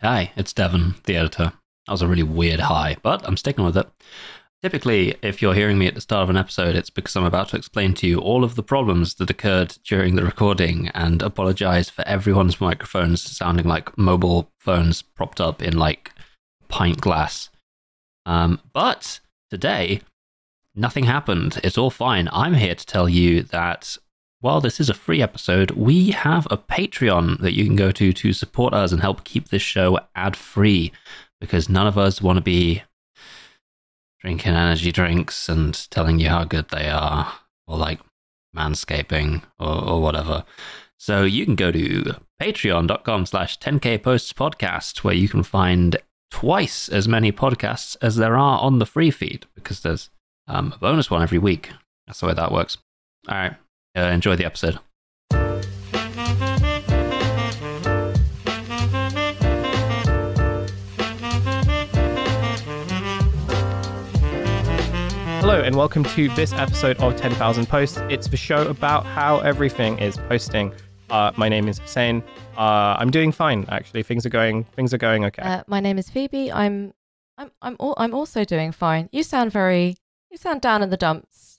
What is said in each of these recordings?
Hi, it's Devon, the editor. That was a really weird hi, but I'm sticking with it. Typically, if you're hearing me at the start of an episode, it's because I'm about to explain to you all of the problems that occurred during the recording and apologize for everyone's microphones sounding like mobile phones propped up in like pint glass. But today, nothing happened. It's all fine. I'm here to tell you that while this is a free episode, we have a Patreon that you can go to support us and help keep this show ad-free, because none of us want to be drinking energy drinks and telling you how good they are, or like manscaping or whatever. So you can go to patreon.com/10kpostspodcast, where you can find twice as many podcasts as there are on the free feed, because there's a bonus one every week. That's the way that works. All right, enjoy the episode. Hello and welcome to this episode of 10,000 Posts. It's the show about how everything is posting. My name is Hussein. I'm doing fine, actually. Things are going okay. My name is Phoebe. I'm also doing fine. You sound down in the dumps.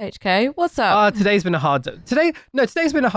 HK, what's up? Today's been a hard day. Today's been a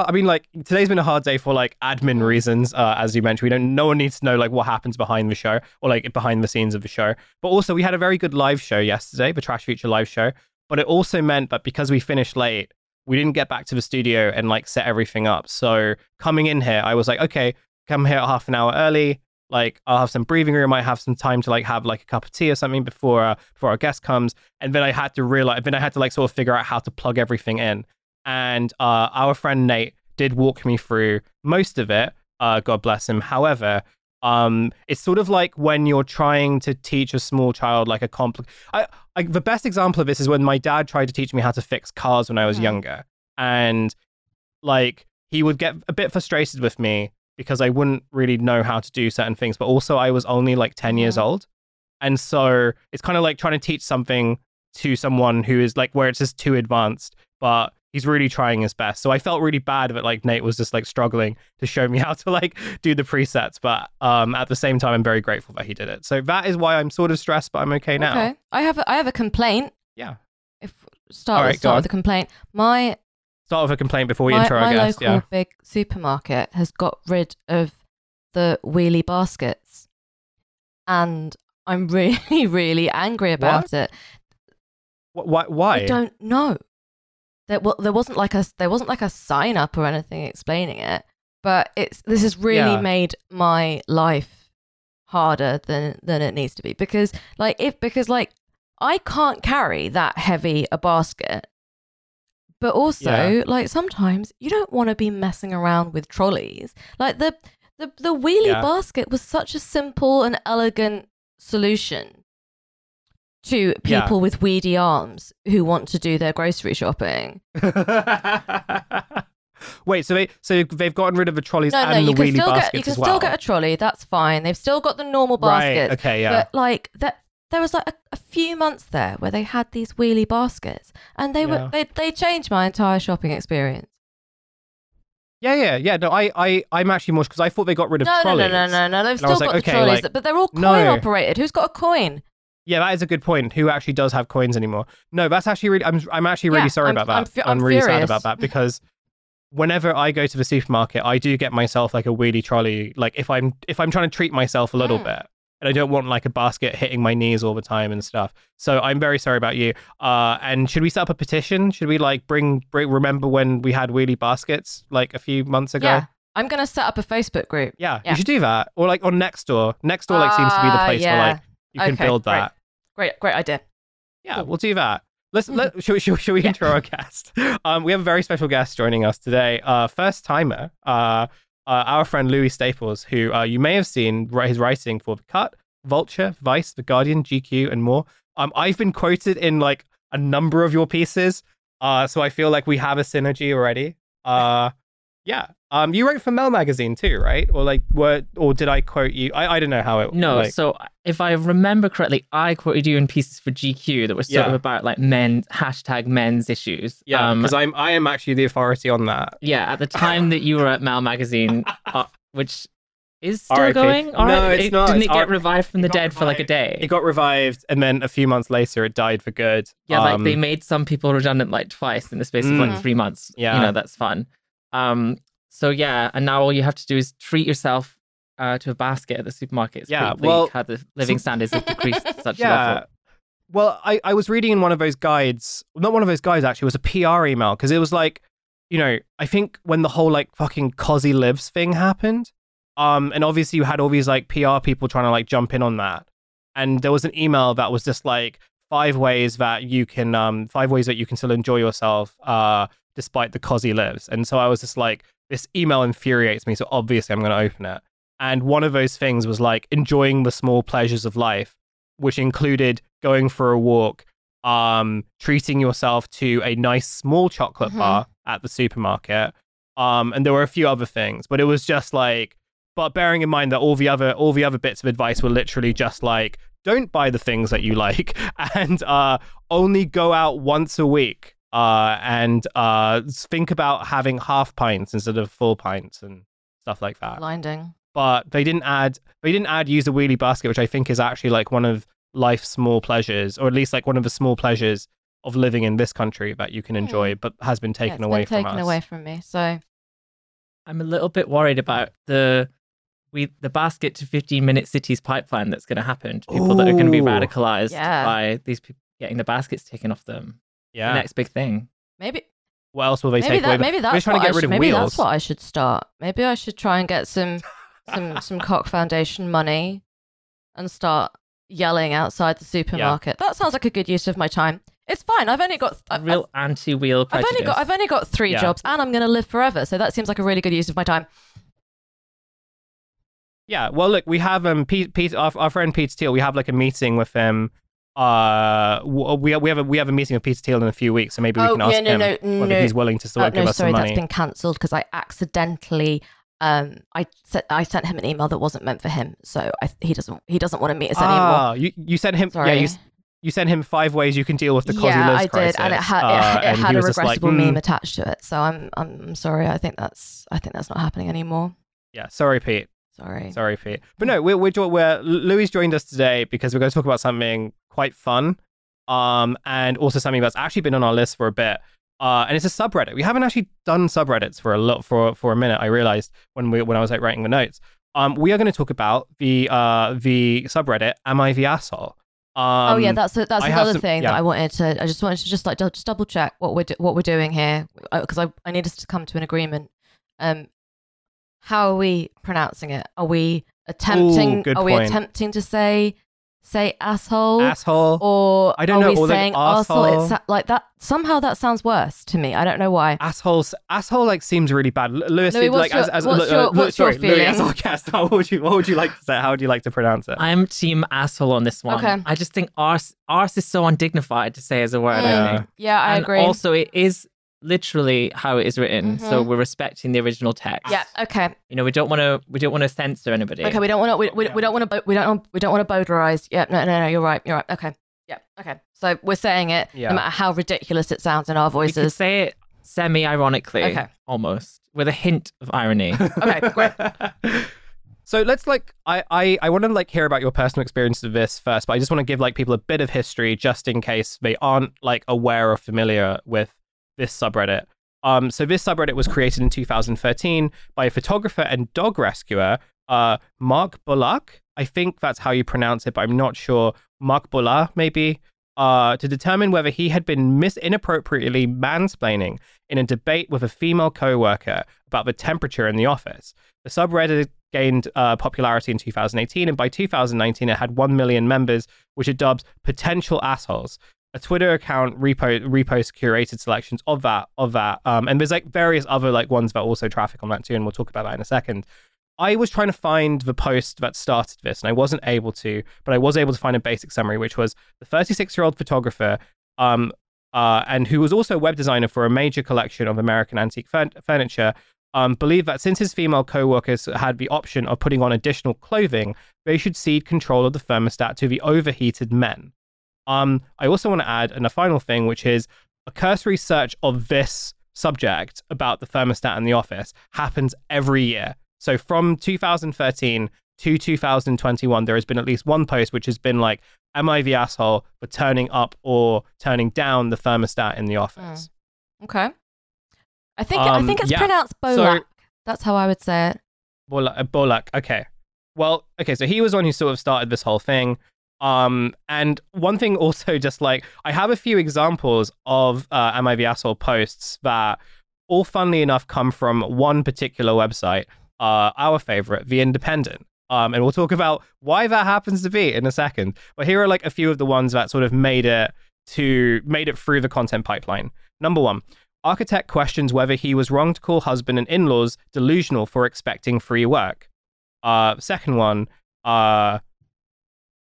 hard day for like admin reasons. As you mentioned, no one needs to know like what happens behind the show or like behind the scenes of the show. But also, we had a very good live show yesterday, the Trash Future live show. But it also meant that because we finished late, we didn't get back to the studio and like set everything up. So coming in here, I was like, okay, come here half an hour early. Like I'll have some breathing room. I have some time to like have like a cup of tea or something before our guest comes. And then I had to like sort of figure out how to plug everything in. And our friend Nate did walk me through most of it. God bless him. However, it's sort of like when you're trying to teach a small child like a the best example of this is when my dad tried to teach me how to fix cars when I was younger, and like he would get a bit frustrated with me because I wouldn't really know how to do certain things, but also I was only like 10 years old, and so it's kind of like trying to teach something to someone who is like where it's just too advanced, but he's really trying his best. So I felt really bad that like Nate was just like struggling to show me how to like do the presets. But at the same time, I'm very grateful that he did it. So that is why I'm sort of stressed, but I'm okay now. Okay. I have a complaint. Yeah. Start with a complaint. Start with a complaint before we intro our guest. My local big supermarket has got rid of the wheelie baskets, and I'm really, really angry about it. Why? I don't know. There wasn't like a sign up or anything explaining it, but this has really made my life harder than it needs to be, because I can't carry that heavy a basket, but also like sometimes you don't want to be messing around with trolleys. Like the wheelie basket was such a simple and elegant solution to people with weedy arms who want to do their grocery shopping. Wait, so they've gotten rid of the trolleys and the wheelie baskets as well? You can still get a trolley, that's fine. They've still got the normal baskets. Right, okay, yeah. But like there was like a few months there where they had these wheelie baskets, and they changed my entire shopping experience. Yeah. No, I'm actually more because I thought they got rid of trolleys. No. They've still got the trolleys, but they're all coin operated. Who's got a coin? Yeah, that is a good point. Who actually does have coins anymore? No, that's actually really. I'm actually really sorry about that. I'm really sad about that, because whenever I go to the supermarket, I do get myself like a wheelie trolley. Like if I'm trying to treat myself a little bit, and I don't want like a basket hitting my knees all the time and stuff. So I'm very sorry about you. And should we set up a petition? Should we like bring remember when we had wheelie baskets like a few months ago? Yeah. I'm gonna set up a Facebook group. Yeah, you should do that, or like on Nextdoor. Nextdoor like seems to be the place for like. You can build that. Great idea. Yeah, cool. We'll do that. Shall we intro our guest? We have a very special guest joining us today. First timer, our friend Louis Staples, who you may have seen his writing for The Cut, Vulture, Vice, The Guardian, GQ, and more. I've been quoted in like a number of your pieces, so I feel like we have a synergy already. Yeah. You wrote for Mel Magazine too, right? Or like, or did I quote you? I don't know how it. No. Like... So if I remember correctly, I quoted you in pieces for GQ that were sort of about like men #men's issues. Yeah. Because I am actually the authority on that. Yeah. At the time that you were at Mel Magazine, which is still RIP. Going? All no, right. it's not. Didn't it get revived from the dead revived. For like a day? It got revived, and then a few months later, it died for good. Yeah, like they made some people redundant like twice in the space of like 3 months. Yeah, you know that's fun. So yeah, and now all you have to do is treat yourself to a basket at the supermarket. It's yeah, well, how the living standards have decreased to such a level. Well, I was reading in one of those guides, not one of those guides actually, it was a PR email, because it was like, you know, I think when the whole like fucking Cosy Lives thing happened. And obviously you had all these like PR people trying to like jump in on that. And there was an email that was just like 5 ways that you can still enjoy yourself despite the Cosy Lives. And so I was just like, this email infuriates me. So obviously I'm going to open it. And one of those things was like enjoying the small pleasures of life, which included going for a walk, treating yourself to a nice small chocolate bar at the supermarket. And there were a few other things, but it was just like, but bearing in mind that all the other bits of advice were literally just like, don't buy the things that you like, and only go out once a week, and think about having half pints instead of full pints and stuff like that. Blinding. But they didn't add use a wheelie basket, which I think is actually like one of life's small pleasures, or at least like one of the small pleasures of living in this country that you can enjoy, but has been taken away from us. It's been taken away from me, so I'm a little bit worried about the basket to 15-minute cities pipeline that's going to happen to people that are going to be radicalized by these people getting the baskets taken off them. Yeah, the next big thing. Maybe. What else will they take away? Maybe that's what I should start. Maybe I should try and get some Cock Foundation money and start yelling outside the supermarket. Yeah. That sounds like a good use of my time. It's fine. I've only got three jobs, and I'm going to live forever. So that seems like a really good use of my time. Yeah. Well, look, we have our friend Peter Thiel. We have like a meeting with him. We have a meeting with Peter Thiel in a few weeks, so maybe we can ask him whether he's willing to sort of give us some money. That's been cancelled because I accidentally I sent him an email that wasn't meant for him, so he doesn't want to meet us anymore. You sent him. Sorry. Yeah. You sent him 5 ways you can deal with the Cosy Lives crisis. Yeah, I did, and it had a regrettable meme attached to it. So I'm sorry. I think that's not happening anymore. Yeah, sorry, Pete. Sorry, Pete. But no, we're Louis joined us today because we're going to talk about something quite fun, and also something that's actually been on our list for a bit. And it's a subreddit. We haven't actually done subreddits for a minute. I realized when I was like writing the notes. We are going to talk about the subreddit Am I the Asshole? That's another thing that I wanted to. I just wanted to just double check what we're doing here, because I need us to come to an agreement. How are we pronouncing it? Are we attempting? Attempting to say asshole, or I don't know? Or saying asshole? It's like that. Somehow that sounds worse to me. I don't know why. Asshole like seems really bad. Louis what's like your, as what's your, what's sorry, your feeling? Louis, as our guest, what would you like to say? How would you like to pronounce it? I'm team asshole on this one. Okay. I just think arse is so undignified to say as a word. I think. Yeah, I agree. Also, it is literally how it is written, so we're respecting the original text. Yeah, okay. You know, we don't want to censor anybody. Okay, we don't want to bowdlerize. Yeah, no, you're right. Okay. Yeah, okay. So we're saying it no matter how ridiculous it sounds in our voices. We could say it semi-ironically, almost, with a hint of irony. Okay, great. So let's I want to hear about your personal experience of this first, but I just want to give people a bit of history just in case they aren't aware or familiar with this subreddit. So this subreddit was created in 2013 by a photographer and dog rescuer, Mark Bullock. I think that's how you pronounce it, but I'm not sure. Mark Bullock, maybe, to determine whether he had been inappropriately mansplaining in a debate with a female co-worker about the temperature in the office. The subreddit gained popularity in 2018, and by 2019 it had 1 million members, which it dubs potential assholes. A Twitter account reposts curated selections of that. And there's various other ones that also traffic on that too, and we'll talk about that in a second. I was trying to find the post that started this, and I wasn't able to, but I was able to find a basic summary, which was the 36-year-old photographer, and who was also a web designer for a major collection of American antique furniture, believed that since his female co-workers had the option of putting on additional clothing, they should cede control of the thermostat to the overheated men. I also want to add a final thing, which is a cursory search of this subject about the thermostat in the office happens every year. So from 2013 to 2021, there has been at least one post which has been like, am I the asshole for turning up or turning down the thermostat in the office? Okay. I think it's pronounced Bolak. So, that's how I would say it. Bolak. Okay. Well, okay. So he was one who sort of started this whole thing. And one thing also, just like, I have a few examples of Am I the Asshole posts that all, funnily enough, come from one particular website, our favorite, The Independent. And we'll talk about why that happens to be in a second. But here are like a few of the ones that sort of made it through the content pipeline. Number one. Architect questions whether he was wrong to call husband and in-laws delusional for expecting free work. Second one,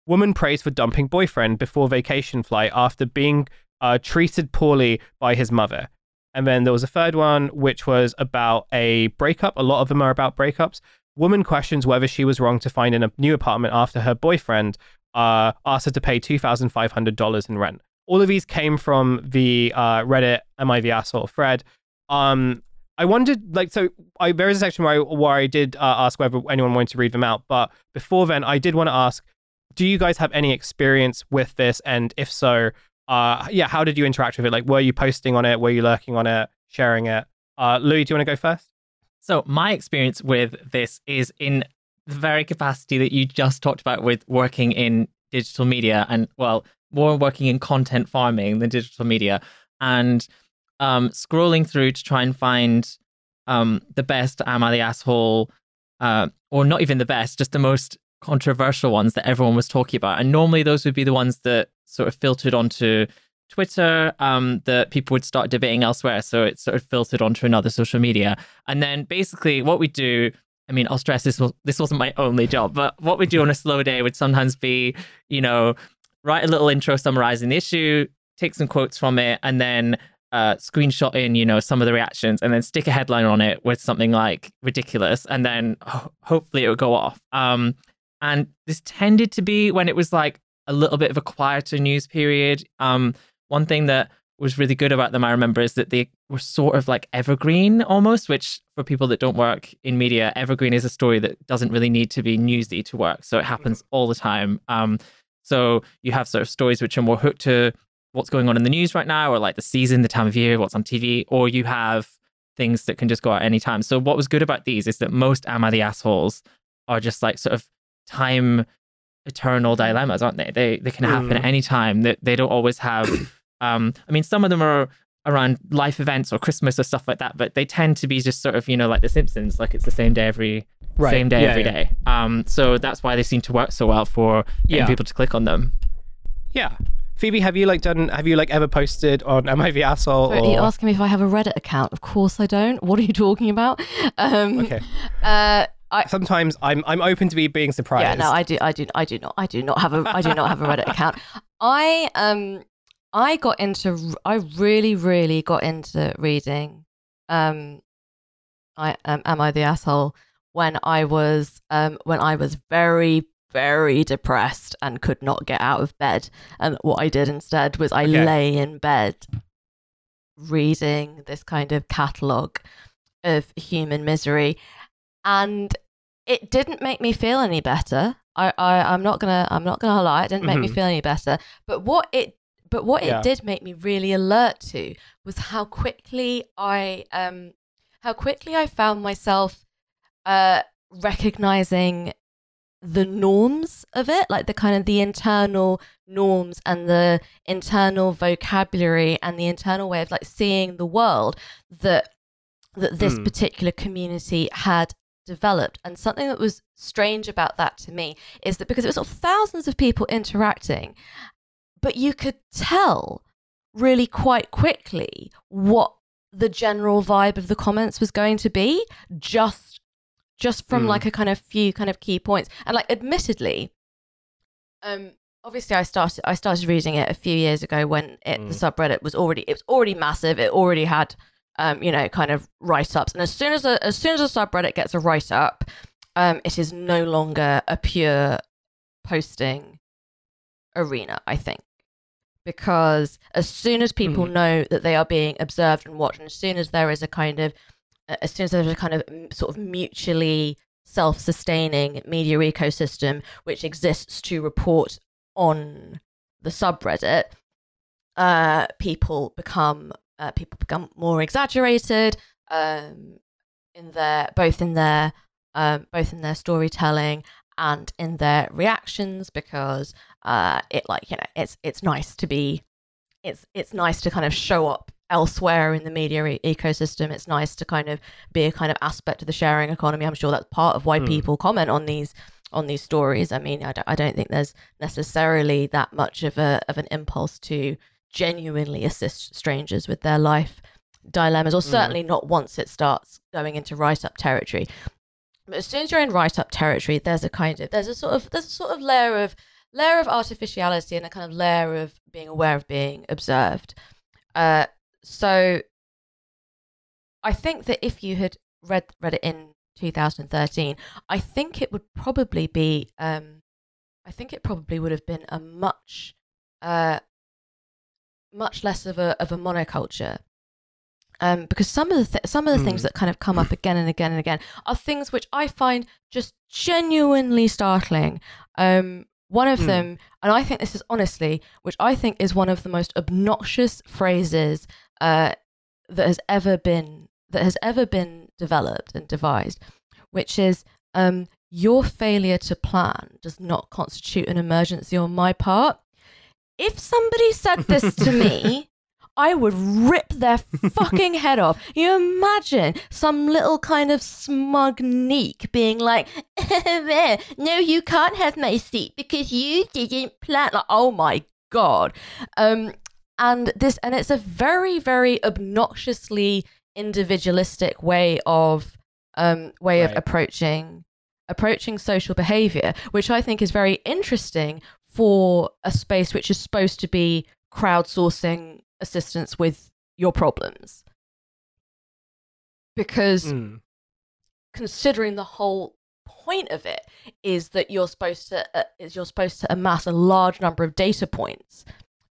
woman prays for dumping boyfriend before vacation flight after being treated poorly by his mother. And then there was a third one, which was about a breakup. A lot of them are about breakups. Woman questions whether she was wrong to find in a new apartment after her boyfriend asked her to pay $2,500 in rent. All of these came from the Reddit Am I the Asshole thread. I wondered, like, so there is a section where I did ask whether anyone wanted to read them out. But before then, I did want to ask, do you guys have any experience with this? And if so, how did you interact with it? Like, were you posting on it? Were you lurking on it? Sharing it? Louis, do you want to go first? So my experience with this is in the very capacity that you just talked about with working in digital media and, well, more working in content farming than digital media, and scrolling through to try and find the best Am I the Asshole, or not even the best, just the most controversial ones that everyone was talking about. And normally those would be the ones that sort of filtered onto Twitter, that people would start debating elsewhere. So it sort of filtered onto another social media. And then basically what we do, I mean, I'll stress this wasn't my only job, but what we do on a slow day would sometimes be, you know, write a little intro summarizing the issue, take some quotes from it, and then screenshot in, you know, some of the reactions, and then stick a headline on it with something like ridiculous, and then hopefully it would go off. And this tended to be when it was like a little bit of a quieter news period. One thing that was really good about them, I remember, is that they were sort of like evergreen almost, which for people that don't work in media, evergreen is a story that doesn't really need to be newsy to work. So it happens all the time. So you have sort of stories which are more hooked to what's going on in the news right now, or like the season, the time of year, what's on TV, or you have things that can just go out any time. So what was good about these is that most Am I the Assholes are just like sort of time eternal dilemmas, aren't they? They can happen at any time. They don't always have, I mean, some of them are around life events or Christmas or stuff like that, but they tend to be just sort of, you know, like The Simpsons, like it's the same day every day. So that's why they seem to work so well for getting people to click on them. Yeah. Phoebe, have you ever posted on Am I the Asshole? Or... You're asking me if I have a Reddit account. Of course I don't. What are you talking about? Okay. Sometimes I'm open to being surprised. Yeah, no, I do not have a Reddit account. I really got into reading Am I the Asshole when I was very, very depressed and could not get out of bed. And what I did instead was I lay in bed reading this kind of catalogue of human misery, and it didn't make me feel any better. I'm not gonna lie, it didn't make me feel any better. But what it did make me really alert to was how quickly I found myself recognizing the norms of it, like the kind of the internal norms and the internal vocabulary and the internal way of like seeing the world that this particular community had developed. And something that was strange about that to me is that because it was sort of thousands of people interacting, but you could tell really quite quickly what the general vibe of the comments was going to be just from like a kind of few kind of key points. And like, admittedly, obviously I started reading it a few years ago when the subreddit was already massive. It already had, you know, kind of write-ups. And as soon as a subreddit gets a write-up, it is no longer a pure posting arena, I think, because as soon as people know that they are being observed and watched, and as soon as there is a kind of sort of mutually self-sustaining media ecosystem which exists to report on the subreddit, people become more exaggerated in their storytelling and in their reactions, because it's nice to kind of show up elsewhere in the media ecosystem. It's nice to kind of be a kind of aspect of the sharing economy. I'm sure that's part of why people comment on these stories. I mean, I don't think there's necessarily that much of an impulse to genuinely assist strangers with their life dilemmas, or certainly not once it starts going into write-up territory. But as soon as you're in write-up territory, there's a sort of layer of artificiality and a kind of layer of being aware of being observed. So I think that if you had read it in 2013, I think it would probably be would have been a much less of a monoculture, because some of the things that kind of come up again and again and again are things which I find just genuinely startling. One of them, and I think this is honestly, which I think is one of the most obnoxious phrases that has ever been developed and devised, which is your failure to plan does not constitute an emergency on my part. If somebody said this to me, I would rip their fucking head off. You imagine some little kind of smug neek being like, no, you can't have my seat because you didn't plan. Like, oh my God. And it's a very, very obnoxiously individualistic way of approaching social behavior, which I think is very interesting for a space which is supposed to be crowdsourcing assistance with your problems, because considering the whole point of it is that you're supposed to amass a large number of data points,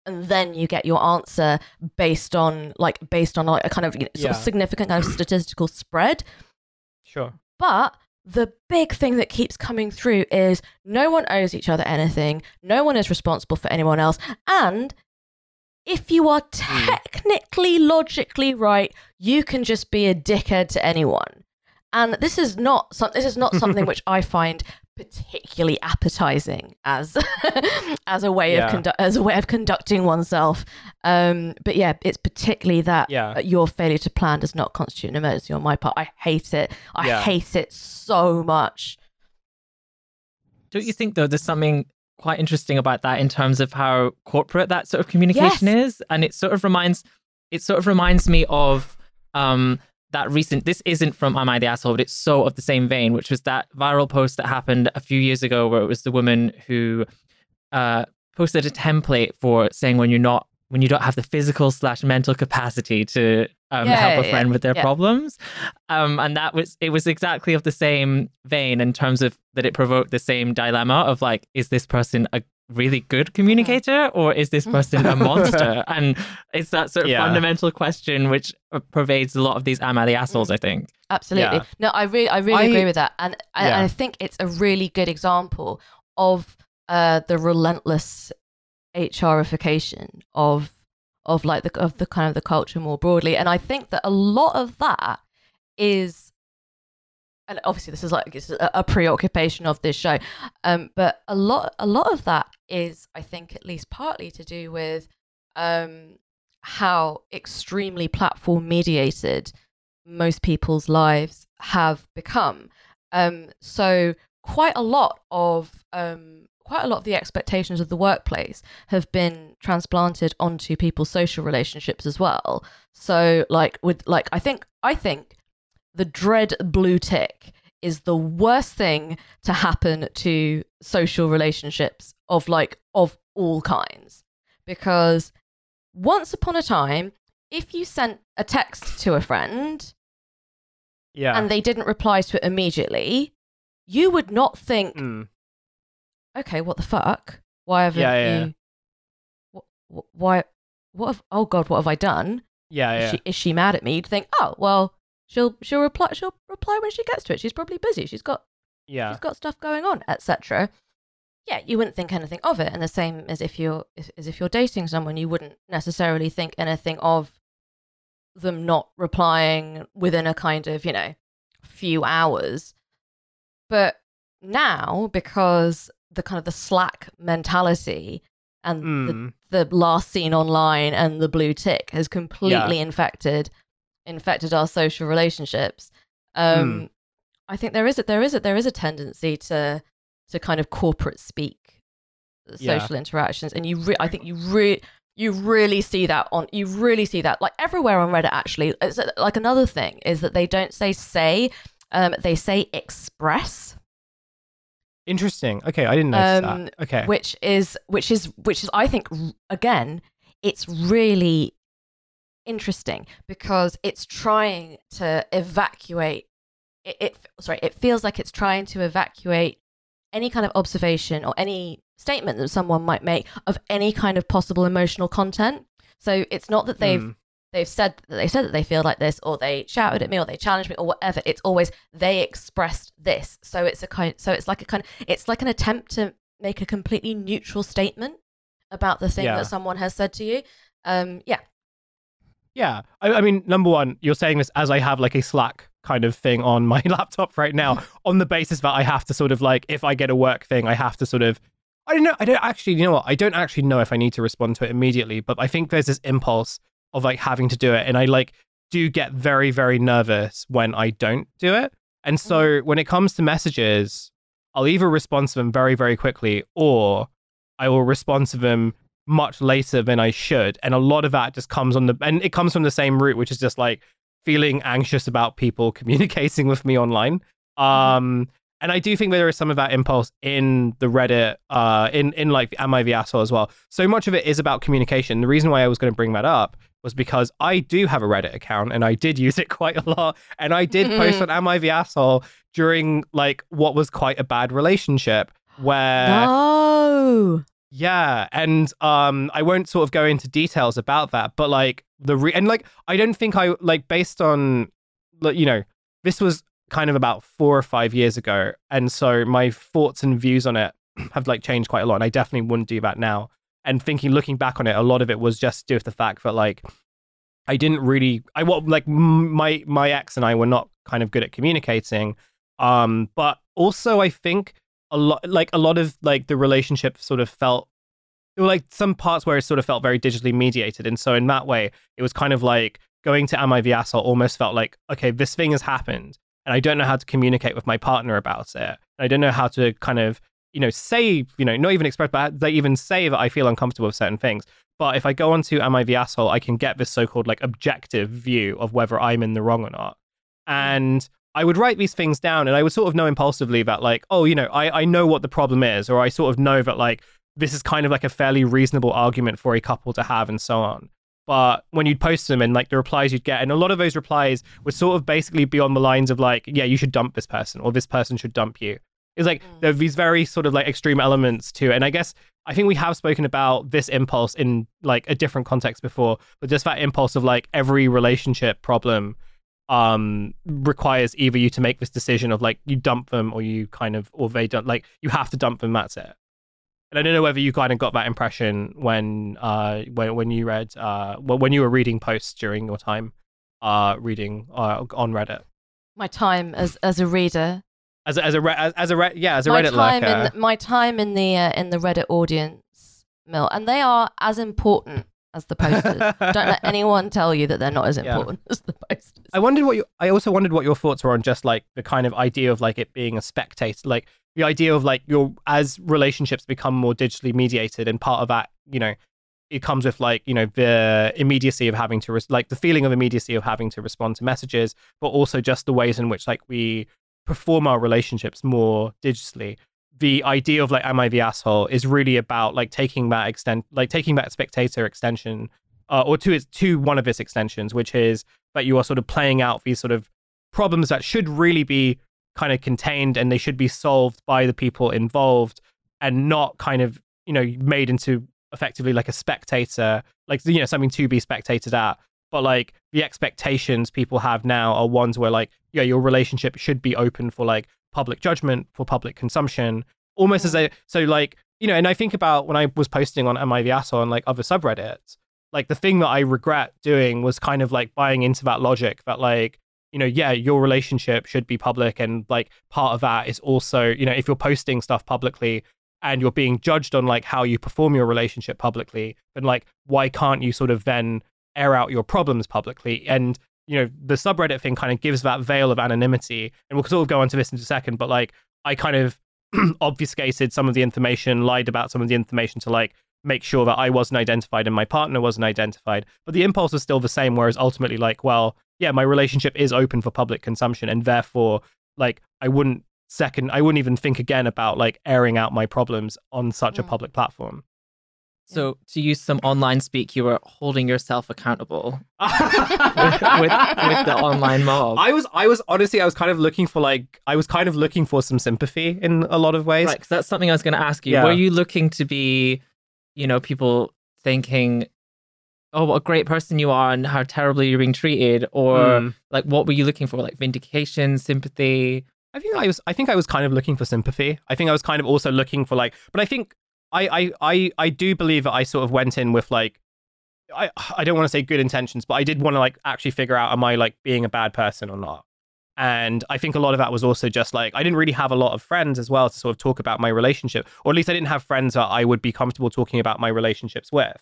and then you get your answer based on a kind of sort of significant kind of statistical spread. Sure, but the big thing that keeps coming through is no one owes each other anything. No one is responsible for anyone else, and if you are technically, logically right, you can just be a dickhead to anyone. And this is not something which I find particularly appetizing as a way of conducting oneself. But yeah, it's particularly that your failure to plan does not constitute an emergency on my part. I hate it. I hate it so much. Don't you think, though, there's something quite interesting about that in terms of how corporate that sort of communication is? And it sort of reminds me of that recent, this isn't from Am I the Asshole, but it's so of the same vein, which was that viral post that happened a few years ago where it was the woman who posted a template for saying when you don't have the physical / mental capacity to help a friend with their problems. And it was exactly of the same vein in terms of that it provoked the same dilemma of like, is this person a really good communicator or is this person a monster? And it's that sort of fundamental question which pervades a lot of these Am I the Assholes, I think. Absolutely. Yeah. No, I really agree with that. And I think it's a really good example of the relentless HRification of the kind of the culture more broadly. And I think that a lot of that is, and obviously this is like a preoccupation of this show, but a lot of that is, I think, at least partly to do with how extremely platform mediated most people's lives have become. So quite a lot of the expectations of the workplace have been transplanted onto people's social relationships as well. So I think the dread blue tick is the worst thing to happen to social relationships of all kinds, because once upon a time, if you sent a text to a friend and they didn't reply to it immediately, you would not think, okay, what the fuck? Why haven't you? Why? What? Oh God, what have I done? Is she mad at me? You'd think, oh well, she'll reply when she gets to it. She's probably busy. She's got Yeah. She's got stuff going on, etc. Yeah, you wouldn't think anything of it. And the same as if you're dating someone, you wouldn't necessarily think anything of them not replying within a kind of, you know, few hours. But now, because the kind of the Slack mentality and the last seen online and the blue tick has completely infected our social relationships. I think there is a tendency to kind of corporate speak social interactions, and I think you really see that like everywhere on Reddit. Actually, it's like another thing is that they don't say they say express. Interesting. Okay, I didn't notice that. Okay, which is I think again it's really interesting because it's trying to evacuate. It feels like it's trying to evacuate any kind of observation or any statement that someone might make of any kind of possible emotional content. So it's not that they've said that they feel like this, or they shouted at me, or they challenged me, or whatever. It's always they expressed this. So it's like an attempt to make a completely neutral statement about the thing that someone has said to you. Yeah. I mean, number one, you're saying this as I have like a Slack kind of thing on my laptop right now on the basis that I have to sort of like, if I get a work thing, I have to sort of, I don't actually know if I need to respond to it immediately, but I think there's this impulse of like having to do it. And I like do get very, very nervous when I don't do it. And so when it comes to messages, I'll either respond to them very, very quickly, or I will respond to them much later than I should. And a lot of that just comes from the same route, which is just like feeling anxious about people communicating with me online. And I do think that there is some of that impulse in the Reddit, in like Am I the Asshole as well. So much of it is about communication. The reason why I was going to bring that up was because I do have a Reddit account and I did use it quite a lot. And I did post on Am I the Asshole during like what was quite a bad relationship where... No! Yeah. And I won't sort of go into details about that, but like I don't think I like based on, you know, this was kind of about 4 or 5 years ago. And so my thoughts and views on it have like changed quite a lot. And I definitely wouldn't do that now. And looking back on it, a lot of it was just to do with the fact that like, I didn't really, my ex and I were not kind of good at communicating. But also I think a lot of the relationship sort of felt, there were like some parts where it sort of felt very digitally mediated. And so in that way, it was kind of like going to Am I the Asshole almost felt like, okay, this thing has happened. And I don't know how to communicate with my partner about it. And I don't know how to kind of, you know, say, you know, not even express, but they even say that I feel uncomfortable with certain things. But if I go on to Am I the Asshole, I can get this so-called like objective view of whether I'm in the wrong or not. And I would write these things down and I would sort of know impulsively that like, oh, you know, I know what the problem is, or I sort of know that like, this is kind of like a fairly reasonable argument for a couple to have and so on. But when you'd post them and like the replies you'd get, and a lot of those replies would sort of basically be on the lines of like, yeah, you should dump this person, or this person should dump you. It's like there are these very sort of like extreme elements to it. And I think we have spoken about this impulse in like a different context before, but just that impulse of like every relationship problem requires either you to make this decision of like you dump them or you kind of, or they don't, like you have to dump them, that's it. And I don't know whether you kind of got that impression when you were reading posts during your time on Reddit. My time as a reader. As a Reddit lurker. My time in the Reddit audience, Mel, and they are as important as the posters. Don't let anyone tell you that they're not as important as the posters. I also wondered what your thoughts were on just like the kind of idea of like it being a spectator, like. The idea of like as relationships become more digitally mediated, and part of that, you know, it comes with like, you know, the immediacy of having to the feeling of immediacy of having to respond to messages, but also just the ways in which like we perform our relationships more digitally. The idea of like, Am I the Asshole is really about like taking that spectator extension or to one of its extensions, which is that you are sort of playing out these sort of problems that should really be kind of contained, and they should be solved by the people involved and not kind of, you know, made into effectively like a spectator, like, you know, something to be spectated at. But like the expectations people have now are ones where like, yeah, your relationship should be open for like public judgment, for public consumption, almost as a, so like, you know, and I think about when I was posting on Am I the Asshole and like other subreddits, like the thing that I regret doing was kind of like buying into that logic that like, you know, yeah, your relationship should be public. And like part of that is also, you know, if you're posting stuff publicly and you're being judged on like how you perform your relationship publicly, then like, why can't you sort of then air out your problems publicly? And, you know, the subreddit thing kind of gives that veil of anonymity. And we'll sort of go on to this in a second, but like I kind of obfuscated some of the information, lied about some of the information to like make sure that I wasn't identified and my partner wasn't identified. But the impulse was still the same, whereas ultimately like, well, yeah, my relationship is open for public consumption. And therefore, like, I wouldn't even think again about like airing out my problems on such a public platform. So to use some online speak, you were holding yourself accountable with the online mob. I was honestly kind of looking for like, I was kind of looking for some sympathy in a lot of ways. Right, because that's something I was going to ask you. Yeah. Were you looking to be, you know, people thinking, oh, what a great person you are and how terribly you're being treated? Or like, what were you looking for? Like vindication, sympathy? I think I was kind of looking for sympathy. I think I was kind of also looking for like, but I think I do believe that I sort of went in with like, I don't want to say good intentions, but I did want to like actually figure out, am I like being a bad person or not? And I think a lot of that was also just like, I didn't really have a lot of friends as well to sort of talk about my relationship, or at least I didn't have friends that I would be comfortable talking about my relationships with.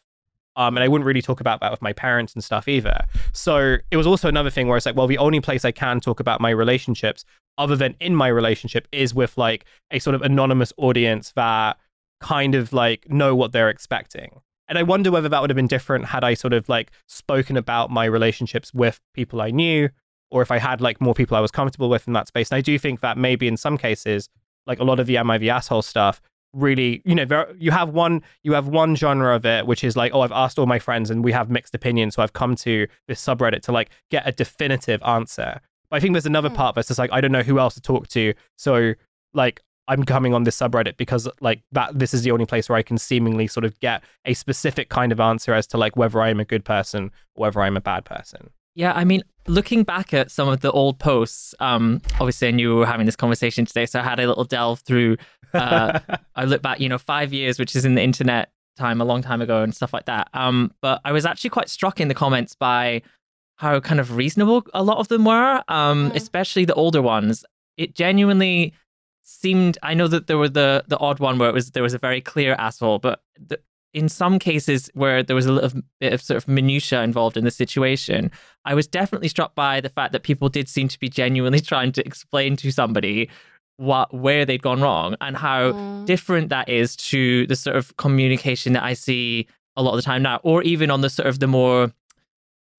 And I wouldn't really talk about that with my parents and stuff either. So it was also another thing where it's like, well, the only place I can talk about my relationships other than in my relationship is with like a sort of anonymous audience that kind of like know what they're expecting. And I wonder whether that would have been different had I sort of like spoken about my relationships with people I knew, or if I had like more people I was comfortable with in that space. And I do think that maybe in some cases, like a lot of the Am I the Asshole stuff, really, you know, you have one genre of it, which is like, oh, I've asked all my friends and we have mixed opinions, so I've come to this subreddit to like get a definitive answer. But I think there's another part that's just like, I don't know who else to talk to, so like I'm coming on this subreddit because like that this is the only place where I can seemingly sort of get a specific kind of answer as to like whether I'm a good person or whether I'm a bad person. Yeah, I mean, looking back at some of the old posts, obviously I knew we were having this conversation today, so I had a little delve through, I looked back, you know, 5 years, which is in the internet time, a long time ago and stuff like that. But I was actually quite struck in the comments by how kind of reasonable a lot of them were, especially the older ones. It genuinely seemed, I know that there were the odd one where there was a very clear asshole, but in some cases where there was a little bit of sort of minutia involved in the situation, I was definitely struck by the fact that people did seem to be genuinely trying to explain to somebody where they'd gone wrong and how different that is to the sort of communication that I see a lot of the time now, or even on the sort of the more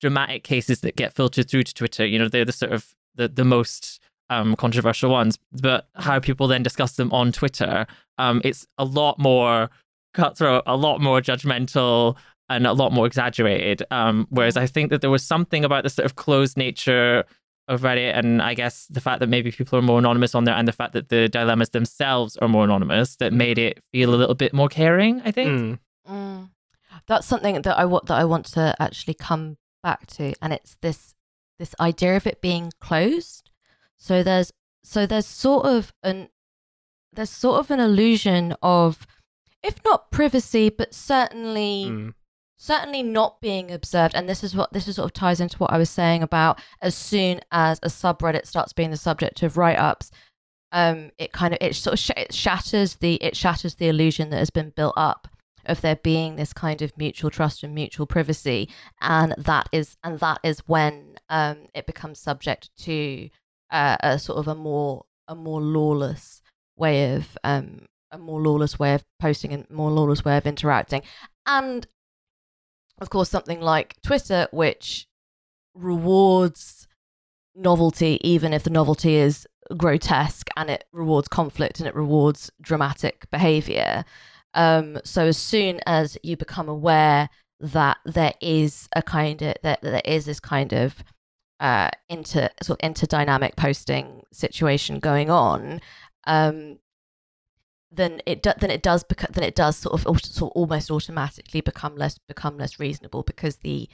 dramatic cases that get filtered through to Twitter. You know, they're the sort of the most controversial ones, but how people then discuss them on Twitter, it's a lot more cutthroat, a lot more judgmental, and a lot more exaggerated. Whereas I think that there was something about the sort of closed nature of Reddit, and I guess the fact that maybe people are more anonymous on there, and the fact that the dilemmas themselves are more anonymous, that made it feel a little bit more caring, I think. That's something that I want to actually come back to, and it's this idea of it being closed. So there's sort of an illusion of, if not privacy, but certainly not being observed. And this is sort of ties into what I was saying about, as soon as a subreddit starts being the subject of write-ups, it shatters the illusion that has been built up of there being this kind of mutual trust and mutual privacy, and that is when it becomes subject to a more lawless way of posting and more lawless way of interacting. And of course, something like Twitter, which rewards novelty, even if the novelty is grotesque, and it rewards conflict and it rewards dramatic behavior. So as soon as you become aware that there is this kind of interdynamic posting situation going on, then it does almost automatically become less reasonable, because the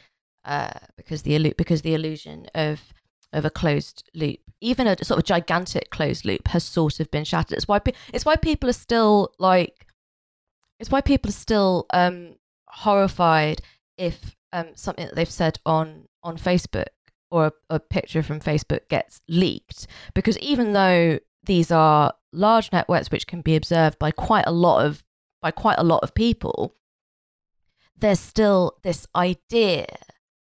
illusion of of a closed loop, even a sort of gigantic closed loop, has sort of been shattered. It's why people are still horrified if something that they've said on Facebook or a picture from Facebook gets leaked, because even though these are large networks which can be observed by quite a lot of people, there's still this idea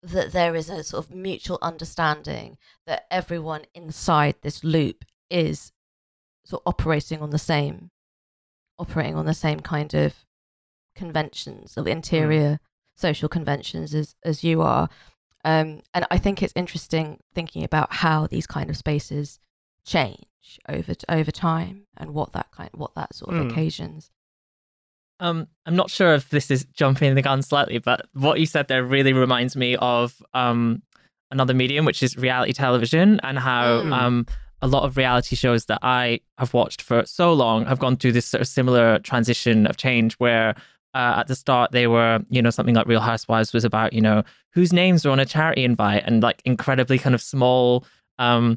that there is a sort of mutual understanding that everyone inside this loop is sort of operating on the same kind of conventions of interior social conventions as you are. And I think it's interesting thinking about how these kind of spaces change over time and what that sort of occasions. I'm not sure if this is jumping the gun slightly, but what you said there really reminds me of another medium, which is reality television, and how a lot of reality shows that I have watched for so long have gone through this sort of similar transition of change where at the start they were, you know, something like Real Housewives was about, you know, whose names are on a charity invite and like incredibly kind of small, or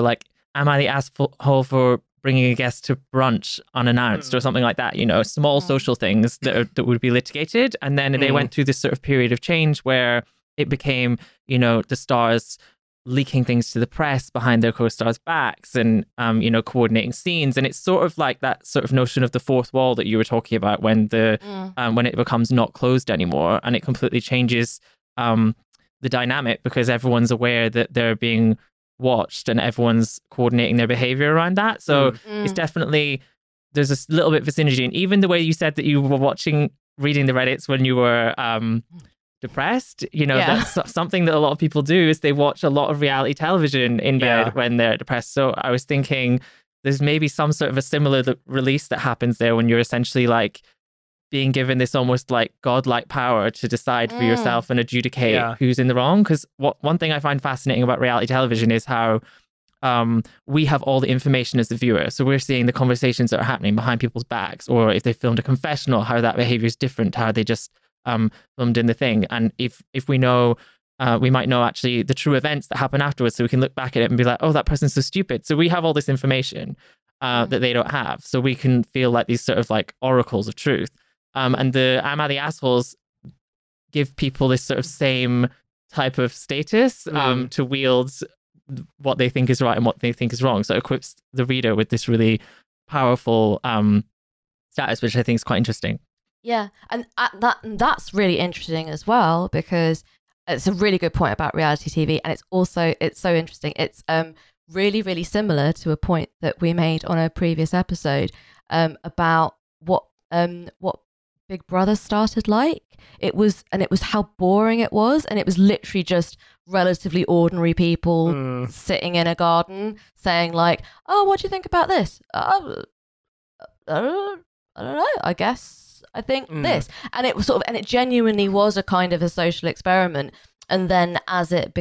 like, am I the asshole for bringing a guest to brunch unannounced or something like that, you know, small social things that would be litigated. And then they went through this sort of period of change where it became, you know, the stars leaking things to the press behind their co-stars' backs and, you know, coordinating scenes. And it's sort of like that sort of notion of the fourth wall that you were talking about when it becomes not closed anymore, and it completely changes the dynamic because everyone's aware that they're being watched and everyone's coordinating their behavior around that. So it's definitely, there's this little bit of synergy. And even the way you said that you were reading the Reddits when you were depressed, you know, that's something that a lot of people do, is they watch a lot of reality television in bed when they're depressed. So I was thinking there's maybe some sort of a similar release that happens there when you're essentially like being given this almost like godlike power to decide for yourself and adjudicate who's in the wrong. Because one thing I find fascinating about reality television is how we have all the information as the viewer. So we're seeing the conversations that are happening behind people's backs, or if they filmed a confessional, how that behavior is different, how they just filmed in the thing. And if we know, we might know actually the true events that happen afterwards. So we can look back at it and be like, oh, that person's so stupid. So we have all this information that they don't have. So we can feel like these sort of like oracles of truth. And the Am I the Assholes give people this sort of same type of status to wield what they think is right and what they think is wrong. So it equips the reader with this really powerful status, which I think is quite interesting. Yeah, and that's really interesting as well, because it's a really good point about reality TV, and it's so interesting. It's really, really similar to a point that we made on a previous episode about what Big Brother started like. It was how boring it was, and it was literally just relatively ordinary people sitting in a garden saying like, "Oh, what do you think about this? I don't know. I guess I think this." And it was it genuinely was a kind of a social experiment. And then as it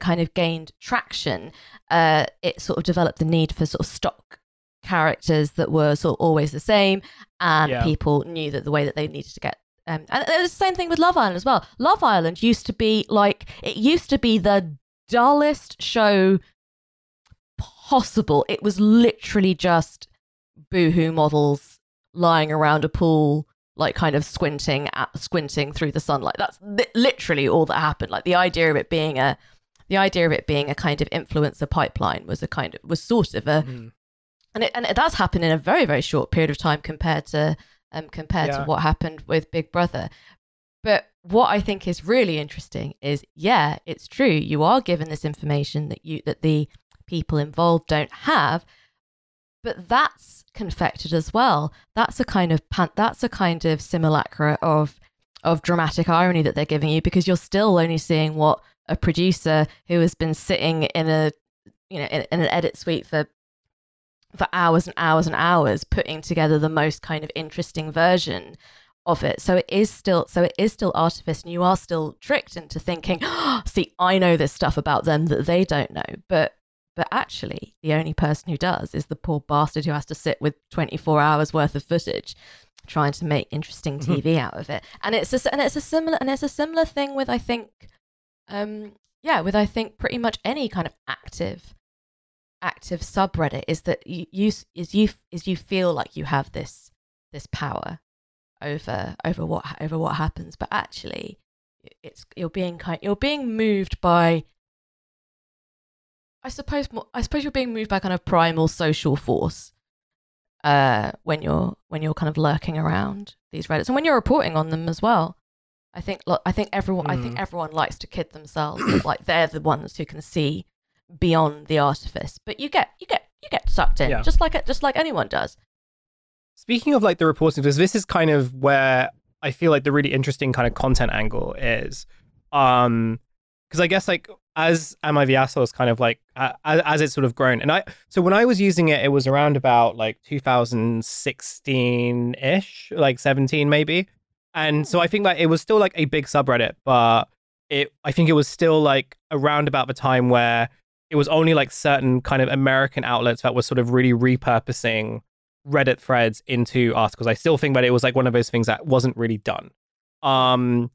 kind of gained traction, it sort of developed the need for sort of stock characters that were sort of always the same, and people knew that the way that they needed to get and it was the same thing with Love Island as well. Love Island used to be the dullest show possible. It was literally just boohoo models lying around a pool, like kind of squinting through the sunlight. That's literally all that happened. Like the idea of it being a kind of influencer pipeline was sort of a And that's happened in a very, very short period of time compared to what happened with Big Brother. But what I think is really interesting is, yeah, it's true. You are given this information that the people involved don't have, but that's confected as well. That's a kind of simulacra of dramatic irony that they're giving you, because you're still only seeing what a producer who has been sitting in an edit suite for hours and hours and hours, putting together the most kind of interesting version of it. So it is still artifice, and you are still tricked into thinking, oh, see, I know this stuff about them that they don't know. But actually, the only person who does is the poor bastard who has to sit with 24 hours worth of footage, trying to make interesting TV out of it. And it's a similar thing with, I think, yeah, with I think pretty much any kind of active subreddit is that you feel like you have this power over what happens, but actually it's you're being moved by, I suppose you're being moved by kind of primal social force when you're kind of lurking around these Reddits and when you're reporting on them as well. I think everyone likes to kid themselves that, like, they're the ones who can see beyond the artifice, but you get sucked in, yeah, just like anyone does. Speaking of like the reporting, because this is kind of where I feel like the really interesting kind of content angle is, because I guess like as Am I the Asshole is kind of like as it's sort of grown, and so when I was using it, it was around about like 2016 ish, like 17 maybe. And so I think that it was still like a big subreddit, but I think it was still like around about the time where it was only like certain kind of American outlets that were sort of really repurposing Reddit threads into articles. I still think that it was like one of those things that wasn't really done. And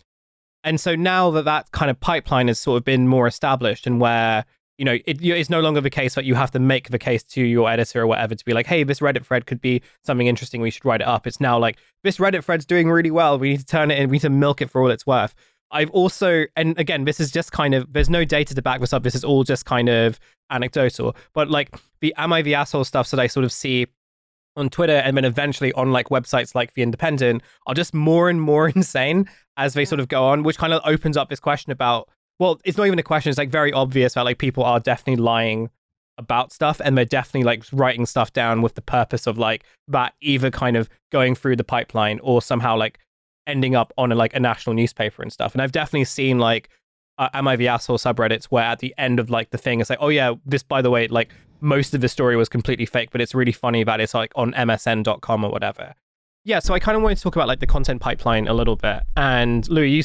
so now that kind of pipeline has sort of been more established, and where, you know, it's no longer the case that you have to make the case to your editor or whatever to be like, hey, this Reddit thread could be something interesting, we should write it up. It's now like, this Reddit thread's doing really well, we need to turn it in, we need to milk it for all it's worth. I've also, and again, this is just kind of, there's no data to back this up, this is all just kind of anecdotal, but like the Am I the Asshole stuff that I sort of see on Twitter and then eventually on like websites like The Independent are just more and more insane as they sort of go on, which kind of opens up this question about, well, it's not even a question, it's like very obvious that like people are definitely lying about stuff, and they're definitely like writing stuff down with the purpose of like that either kind of going through the pipeline or somehow like ending up on a national newspaper and stuff. And I've definitely seen like Am I the Asshole subreddits where at the end of like the thing it's like, oh yeah, this, by the way, like most of the story was completely fake, but it's really funny that it's like on MSN.com or whatever. Yeah, so I kind of wanted to talk about like the content pipeline a little bit. And Louis, you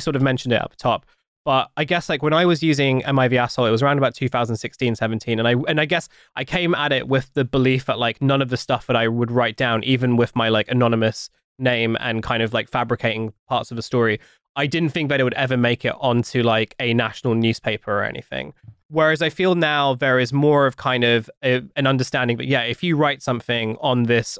sort of mentioned it up top, but I guess like when I was using Am I the Asshole, it was around about 2016, 17. And I guess I came at it with the belief that like none of the stuff that I would write down, even with my like anonymous name and kind of like fabricating parts of the story, I didn't think that it would ever make it onto like a national newspaper or anything. Whereas I feel now there is more of kind of an understanding that, yeah, if you write something on this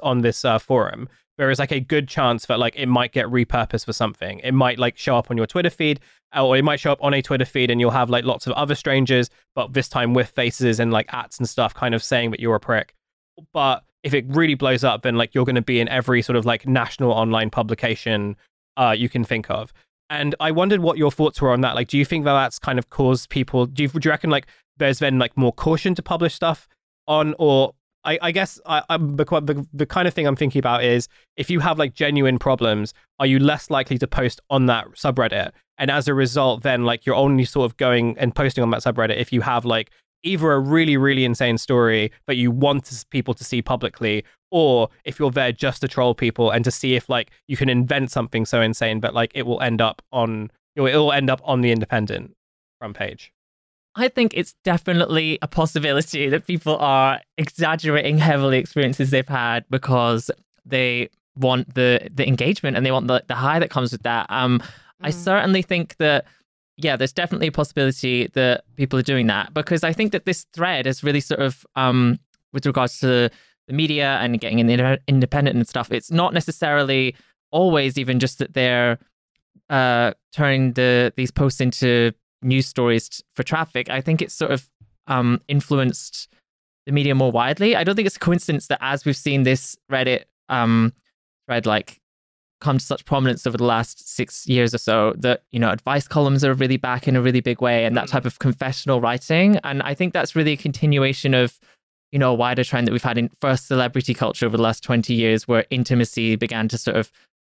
forum, there is like a good chance that like it might get repurposed for something. It might like show up on your Twitter feed, or it might show up on a Twitter feed and you'll have like lots of other strangers, but this time with faces and like ats and stuff kind of saying that you're a prick. But if it really blows up, then like you're going to be in every sort of like national online publication you can think of. And I wondered what your thoughts were on that. Like, do you think that that's kind of caused people, do you reckon like there's been like more caution to publish stuff on, or I guess the kind of thing I'm thinking about is if you have like genuine problems, are you less likely to post on that subreddit? And as a result, then like you're only sort of going and posting on that subreddit if you have like either a really, really insane story that you want people to see publicly, or if you're there just to troll people and to see if like you can invent something so insane, but like it will end up on The Independent front page. I think it's definitely a possibility that people are exaggerating heavily experiences they've had because they want the engagement and they want the high that comes with that. I certainly think that, yeah, there's definitely a possibility that people are doing that, because I think that this thread is really sort of, with regards to the media and getting in the Independent and stuff, it's not necessarily always even just that they're turning these posts into news stories for traffic. I think it's sort of influenced the media more widely. I don't think it's a coincidence that as we've seen this Reddit thread like come to such prominence over the last 6 years or so, that, you know, advice columns are really back in a really big way, and that type of confessional writing. And I think that's really a continuation of, you know, a wider trend that we've had in first celebrity culture over the last 20 years, where intimacy began to sort of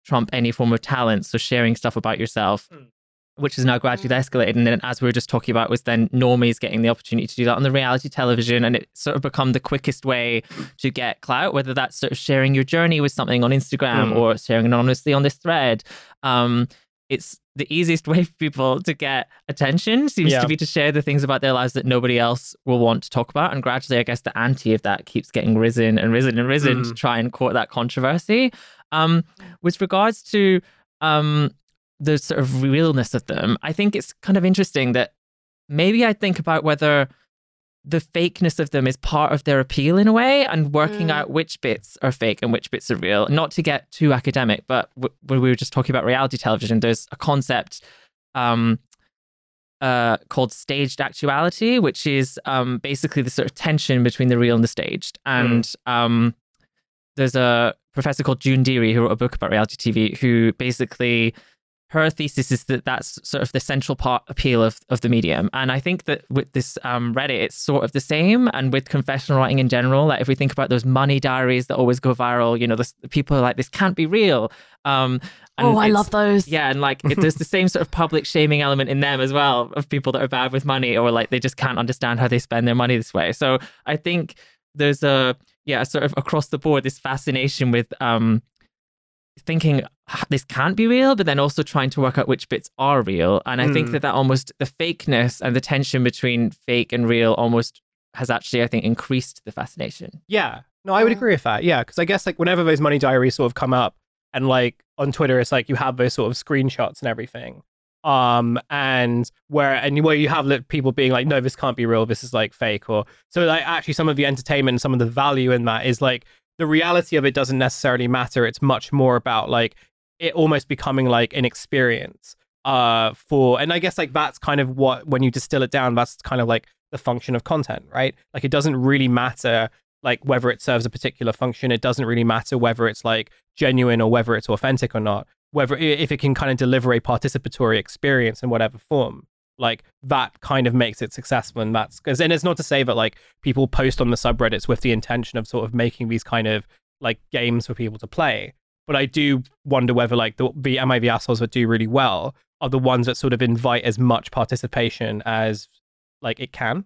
trump any form of talent. So sharing stuff about yourself, which has now gradually escalated. And then, as we were just talking about, was then normies getting the opportunity to do that on the reality television. And it sort of become the quickest way to get clout, whether that's sort of sharing your journey with something on Instagram or sharing anonymously on this thread. It's the easiest way for people to get attention seems to be to share the things about their lives that nobody else will want to talk about. And gradually, I guess the ante of that keeps getting risen to try and court that controversy. With regards to the sort of realness of them, I think it's kind of interesting that maybe I think about whether the fakeness of them is part of their appeal in a way, and working out which bits are fake and which bits are real. Not to get too academic, but when we were just talking about reality television, there's a concept called staged actuality, which is basically the sort of tension between the real and the staged. And there's a professor called June Deary who wrote a book about reality TV, who basically... her thesis is that that's sort of the central part appeal of the medium. And I think that with this Reddit, it's sort of the same. And with confessional writing in general, like if we think about those money diaries that always go viral, you know, the people are like, this can't be real. And I love those. Yeah. And like, there's the same sort of public shaming element in them as well, of people that are bad with money, or like, they just can't understand how they spend their money this way. So I think there's a sort of across the board, this fascination with thinking this can't be real, but then also trying to work out which bits are real. And I think that almost the fakeness and the tension between fake and real almost has actually, I think, increased the fascination. Yeah. No, I would agree with that. Yeah. Because I guess like whenever those money diaries sort of come up, and like on Twitter, it's like you have those sort of screenshots and everything. And where you have people being like, no, this can't be real. This is like fake. Or so like actually some of the entertainment, some of the value in that is like, the reality of it doesn't necessarily matter. It's much more about like it almost becoming like an experience and I guess like that's kind of what, when you distill it down, that's kind of like the function of content, right? Like it doesn't really matter like whether it serves a particular function. It doesn't really matter whether it's like genuine or whether it's authentic or not, whether if it can kind of deliver a participatory experience in whatever form. Like that kind of makes it successful, and that's because. And it's not to say that like people post on the subreddits with the intention of sort of making these kind of like games for people to play. But I do wonder whether like the Am I the Assholes that do really well are the ones that sort of invite as much participation as like it can.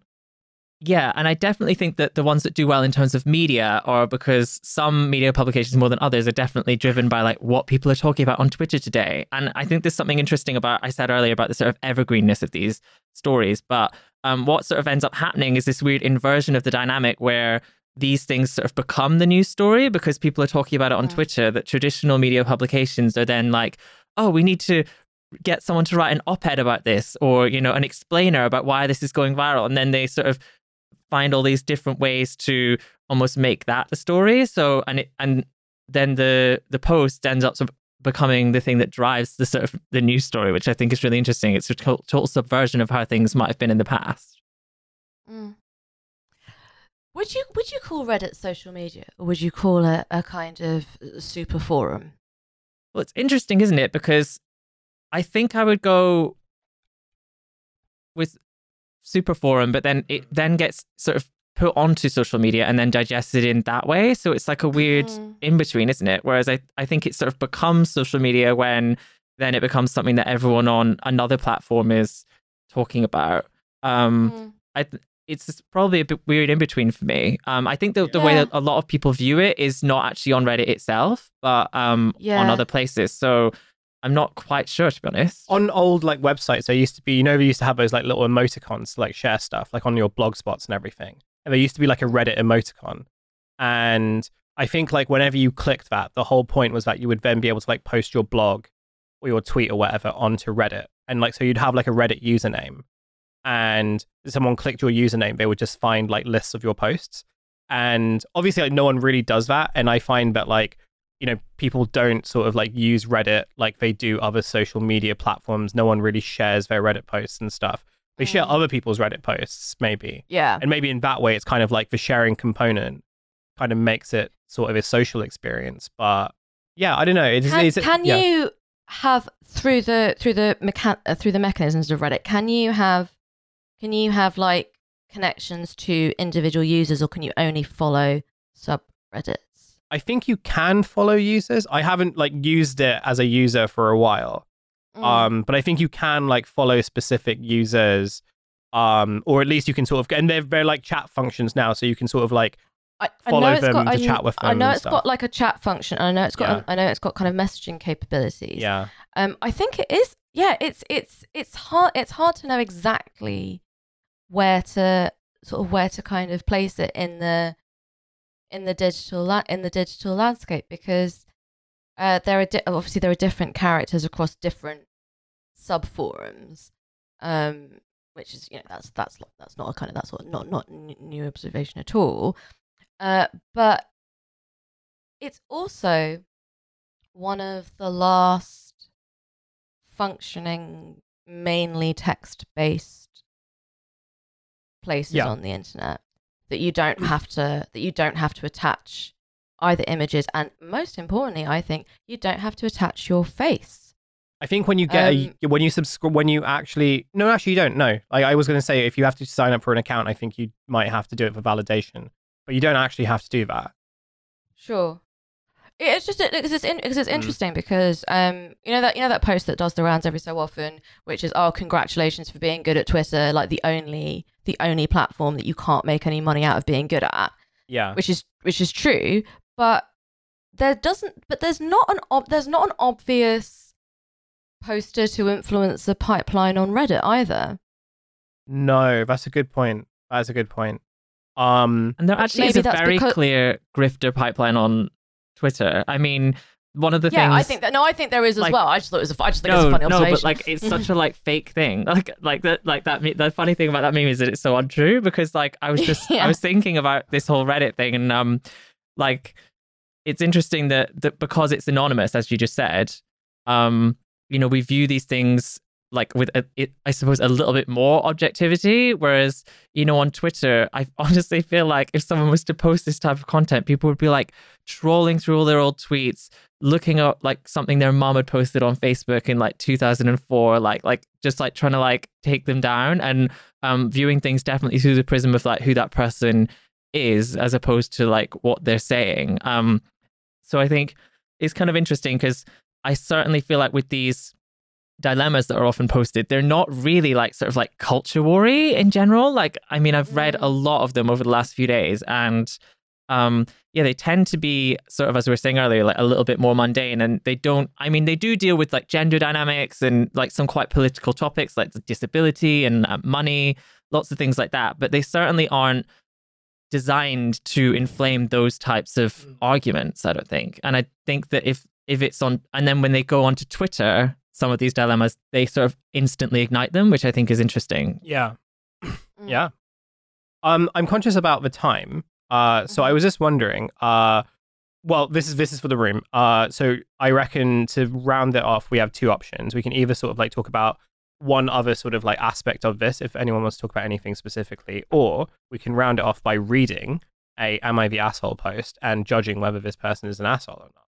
Yeah, and I definitely think that the ones that do well in terms of media are because some media publications more than others are definitely driven by like what people are talking about on Twitter today. And I think there's something interesting about, I said earlier about the sort of evergreenness of these stories, but what sort of ends up happening is this weird inversion of the dynamic where these things sort of become the news story because people are talking about it on Twitter, that traditional media publications are then like, oh, we need to get someone to write an op-ed about this, or, you know, an explainer about why this is going viral. And then they sort of find all these different ways to almost make that the story. So and then the post ends up sort of becoming the thing that drives the sort of the news story, which I think is really interesting. It's a total subversion of how things might have been in the past. Would you call Reddit social media, or would you call it a kind of super forum? Well, it's interesting, isn't it? Because I think I would go with super forum, but then it then gets sort of put onto social media and then digested in that way. So it's like a weird in between, isn't it? Whereas I think it sort of becomes social media when then it becomes something that everyone on another platform is talking about. It's probably a bit weird in between for me. I think the way that a lot of people view it is not actually on Reddit itself, but on other places. So I'm not quite sure, to be honest. On old like websites, there used to be, you know, we used to have those like little emoticons to like share stuff, like on your blog spots and everything. And there used to be like a Reddit emoticon. And I think like whenever you clicked that, the whole point was that you would then be able to like post your blog or your tweet or whatever onto Reddit. And like, so you'd have like a Reddit username, and if someone clicked your username, they would just find like lists of your posts. And obviously like no one really does that. And I find that like, you know, people don't sort of like use Reddit like they do other social media platforms. No one really shares their Reddit posts and stuff. They share other people's Reddit posts, maybe. Yeah. And maybe in that way, it's kind of like the sharing component kind of makes it sort of a social experience. But yeah, I don't know. Can you have through the mechanisms of Reddit? Can you have like connections to individual users, or can you only follow subreddits? I think you can follow users. I haven't like used it as a user for a while. But I think you can like follow specific users, or at least you can sort of, and they're like chat functions now, so you can sort of like follow them to chat with them. I know it's got like a chat function, and I know it's got I know it's got kind of messaging capabilities. Yeah. I think it is. Yeah, it's hard to know exactly where to kind of place it in the digital landscape, because there are different characters across different sub forums, which is, you know, that's not a kind of, that's not new observation at all. But it's also one of the last functioning, mainly text-based places on the internet that you don't have to attach either images, and most importantly, I think you don't have to attach your face. I think when you get you don't know. Like I was going to say, if you have to sign up for an account, I think you might have to do it for validation, but you don't actually have to do that. Sure, it's interesting because you know that post that does the rounds every so often, which is, oh, congratulations for being good at Twitter, like the only platform that you can't make any money out of being good at. Yeah, which is true. But there's not an obvious poster to influence the pipeline on Reddit either. No, that's a good point. And there actually is a very clear grifter pipeline on Twitter. I mean, one of the things. Yeah, I think there is as well. I just thought it was I just think it's a funny observation. No, but it's such a fake thing. Like that. The funny thing about that meme is that it's so untrue because I was thinking about this whole Reddit thing and it's interesting that because it's anonymous, as you just said, we view these things with a little bit more objectivity. Whereas, on Twitter, I honestly feel like if someone was to post this type of content, people would be trolling through all their old tweets, looking up something their mom had posted on Facebook in 2004, just trying to take them down and viewing things definitely through the prism of who that person is, as opposed to what they're saying. So I think it's kind of interesting because I certainly feel with these dilemmas that are often posted, they're not really culture war-y in general. I've read a lot of them over the last few days, and they tend to be sort of, as we were saying earlier, a little bit more mundane, and they do deal with gender dynamics and some quite political topics like disability and money, lots of things like that, but they certainly aren't designed to inflame those types of arguments, I don't think. And I think that if it's on, and then when they go onto Twitter, some of these dilemmas, they sort of instantly ignite them, which I think is interesting. Yeah. Yeah. I'm conscious about the time. So I was just wondering, well, this is for the room. So I reckon to round it off, we have two options. We can either sort of talk about one other sort of aspect of this, if anyone wants to talk about anything specifically, or we can round it off by reading a Am I the Asshole post and judging whether this person is an asshole or not.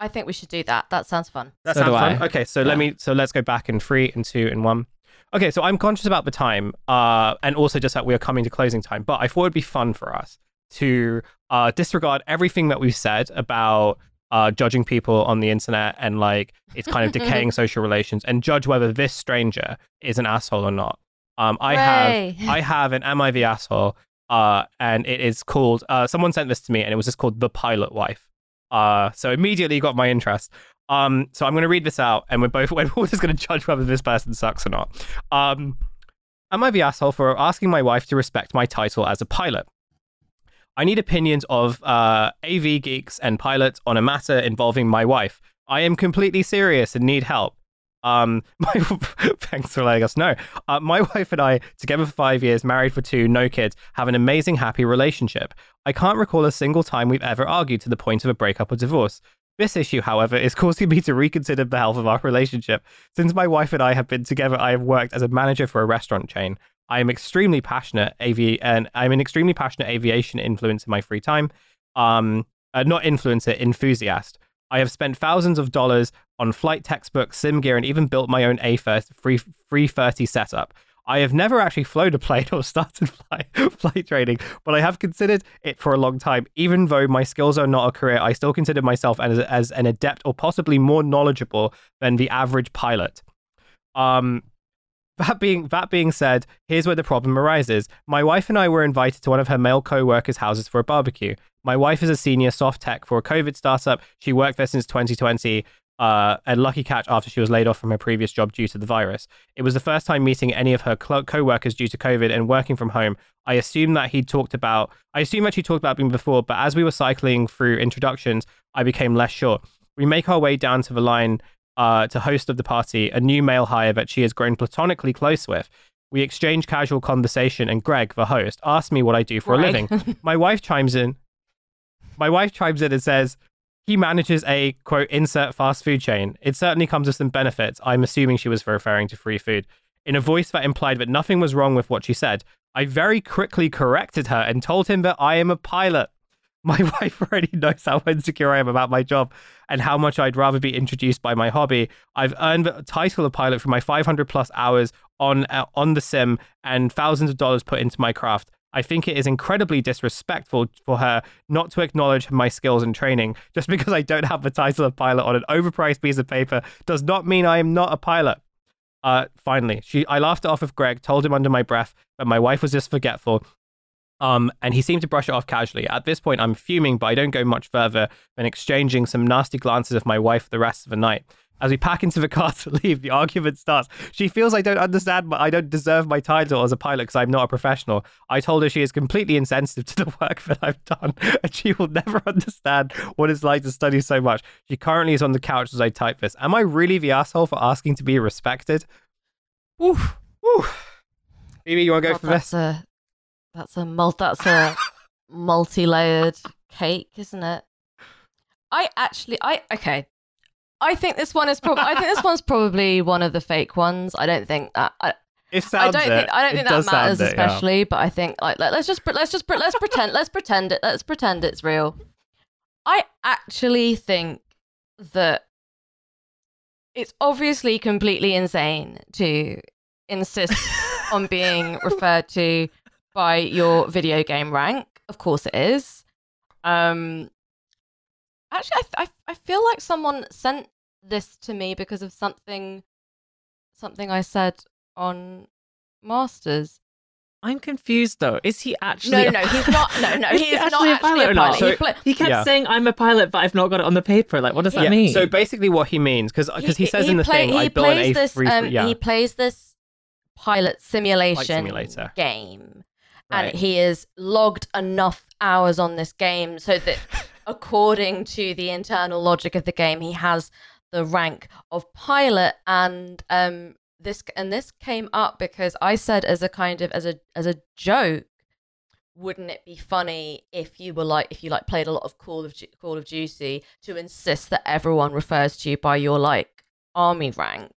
I think we should do that. That sounds fun. Okay, so let's go back in 3 and 2 and 1. Okay, so I'm conscious about the time, and also just that we are coming to closing time, but I thought it'd be fun for us to disregard everything that we've said about judging people on the internet and it's kind of decaying social relations, and judge whether this stranger is an asshole or not. I have an Am I the Asshole, and it is called, someone sent this to me and it was just called The Pilot Wife. So immediately got my interest. So I'm going to read this out, and we're all just going to judge whether this person sucks or not. Am I the asshole for asking my wife to respect my title as a pilot? I need opinions of AV geeks and pilots on a matter involving my wife. I am completely serious and need help. Thanks for letting us know. My wife and I, together for 5 years, married for 2, no kids, have an amazing, happy relationship. I can't recall a single time we've ever argued to the point of a breakup or divorce. This issue, however, is causing me to reconsider the health of our relationship. Since my wife and I have been together, I have worked as a manager for a restaurant chain. I am extremely passionate I'm an extremely passionate aviation influencer in my free time. Not influencer, enthusiast. I have spent thousands of dollars on flight textbooks, sim gear, and even built my own A330 setup. I have never actually flown a plane or started flight training, but I have considered it for a long time. Even though my skills are not a career, I still consider myself as an adept or possibly more knowledgeable than the average pilot. That being said, here's where the problem arises. My wife and I were invited to one of her male co-workers' houses for a barbecue. My wife is a senior soft tech for a COVID startup. She worked there since 2020, a lucky catch after she was laid off from her previous job due to the virus. It was the first time meeting any of her co-workers due to COVID and working from home. I assume that she talked about me before, but as we were cycling through introductions, I became less sure. We make our way down to the line to host of the party, a new male hire that she has grown platonically close with. We exchange casual conversation and Greg, the host, asks me what I do for a living. My wife chimes in and says, he manages a, quote, insert fast food chain. It certainly comes with some benefits. I'm assuming she was referring to free food. In a voice that implied that nothing was wrong with what she said, I very quickly corrected her and told him that I am a pilot. My wife already knows how insecure I am about my job and how much I'd rather be introduced by my hobby. I've earned the title of pilot for my 500 plus hours on the sim and thousands of dollars put into my craft. I think it is incredibly disrespectful for her not to acknowledge my skills and training. Just because I don't have the title of pilot on an overpriced piece of paper does not mean I am not a pilot. Finally, I laughed it off with Greg, told him under my breath that my wife was just forgetful. And he seemed to brush it off casually. At this point, I'm fuming, but I don't go much further than exchanging some nasty glances with my wife the rest of the night. As we pack into the car to leave, the argument starts. She feels I don't understand, but I don't deserve my title as a pilot because I'm not a professional. I told her she is completely insensitive to the work that I've done and she will never understand what it's like to study so much. She currently is on the couch as I type this. Am I really the asshole for asking to be respected? Oof. Oof. Phoebe, you want to go for this? That's a multi-layered cake, isn't it? I think this one's probably one of the fake ones. I don't think that. I don't think that matters it, especially. Yeah. But I think let's pretend it's real. I actually think that it's obviously completely insane to insist on being referred to by your video game rank. Of course it is. Actually, I feel like someone sent this to me because of something I said on Masters. I'm confused though. Is he actually? No, he's not. No, he's actually not actually a pilot. So he kept saying, "I'm a pilot," but I've not got it on the paper. Like, what does that mean? So basically, what he means, because he says in the thing, I built an A330. He plays this pilot simulator game, right, and he has logged enough hours on this game so that, according to the internal logic of the game, he has the rank of pilot. And this came up because I said, as a joke, wouldn't it be funny if you were like, if you like played a lot of Call of Duty, to insist that everyone refers to you by your like army rank?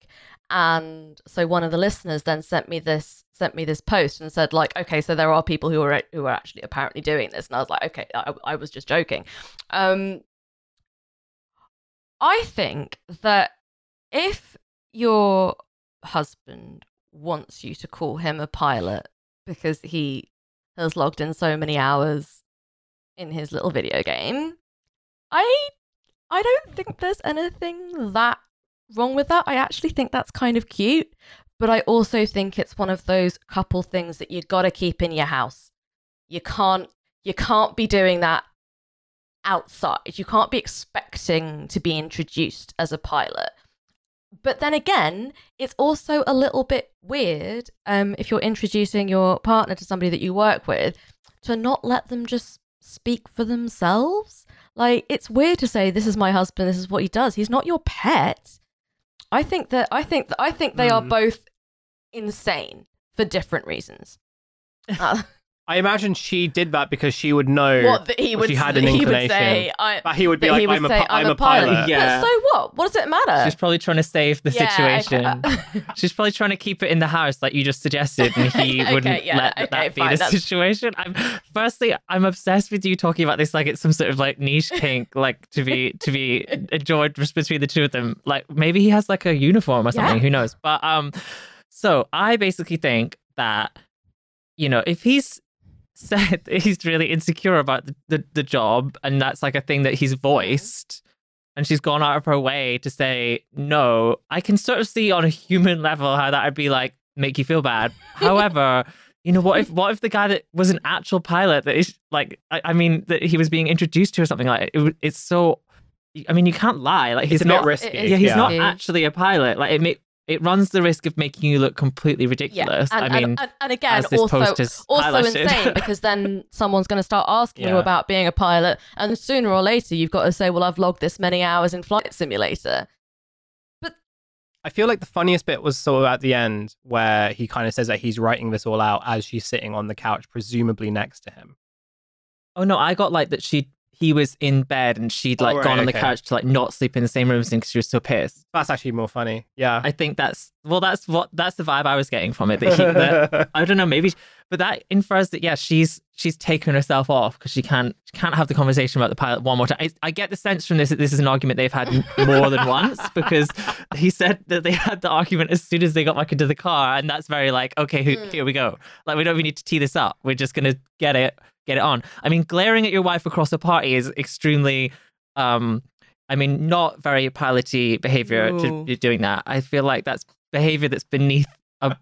And so one of the listeners then sent me this post and said, like, okay, so there are people who are actually apparently doing this. And I was like, okay, I was just joking. I think that if your husband wants you to call him a pilot because he has logged in so many hours in his little video game, I don't think there's anything that wrong with that. I actually think that's kind of cute. But I also think it's one of those couple things that you gotta keep in your house. You can't be doing that outside. You can't be expecting to be introduced as a pilot. But then again, it's also a little bit weird if you're introducing your partner to somebody that you work with, to not let them just speak for themselves. Like, it's weird to say, this is my husband, this is what he does. He's not your pet. I think they are both insane for different reasons. I imagine she did that because she would know she had an inclination. He would say, I'm a pilot. Yeah. But so what? What does it matter? She's probably trying to save the situation. Okay. She's probably trying to keep it in the house like you just suggested, and he wouldn't let that be the situation. I'm obsessed with you talking about this like it's some sort of like niche kink, like to be enjoyed just between the two of them. Like maybe he has like a uniform or something, who knows? But so I basically think that, you know, if he's said that he's really insecure about the job, and that's like a thing that he's voiced, and she's gone out of her way to say no, I can sort of see on a human level how that would be like make you feel bad. However, you know, what if the guy that was an actual pilot that is like, that he was being introduced to or something like it, it's so, I mean, you can't lie, like he's not risky. He's not actually a pilot. Like it runs the risk of making you look completely ridiculous. Yeah. And again, also insane, because then someone's going to start asking you about being a pilot, and sooner or later you've got to say, well, I've logged this many hours in Flight Simulator. But I feel like the funniest bit was sort of at the end where he kind of says that he's writing this all out as she's sitting on the couch, presumably next to him. Oh, no, I got like that he was in bed and she'd like gone on the couch to like not sleep in the same room as him because she was so pissed. That's actually more funny. Yeah. I think that's the vibe I was getting from it. That I don't know, maybe, but that infers that, yeah, she's taken herself off because she can't have the conversation about the pilot one more time. I get the sense from this that this is an argument they've had more than once, because he said that they had the argument as soon as they got back into the car, and that's very like, okay, here we go. Like, we don't even need to tee this up. We're just going to get it on. I mean, glaring at your wife across a party is extremely, not very piloty behavior to be doing that. I feel like that's behavior that's beneath a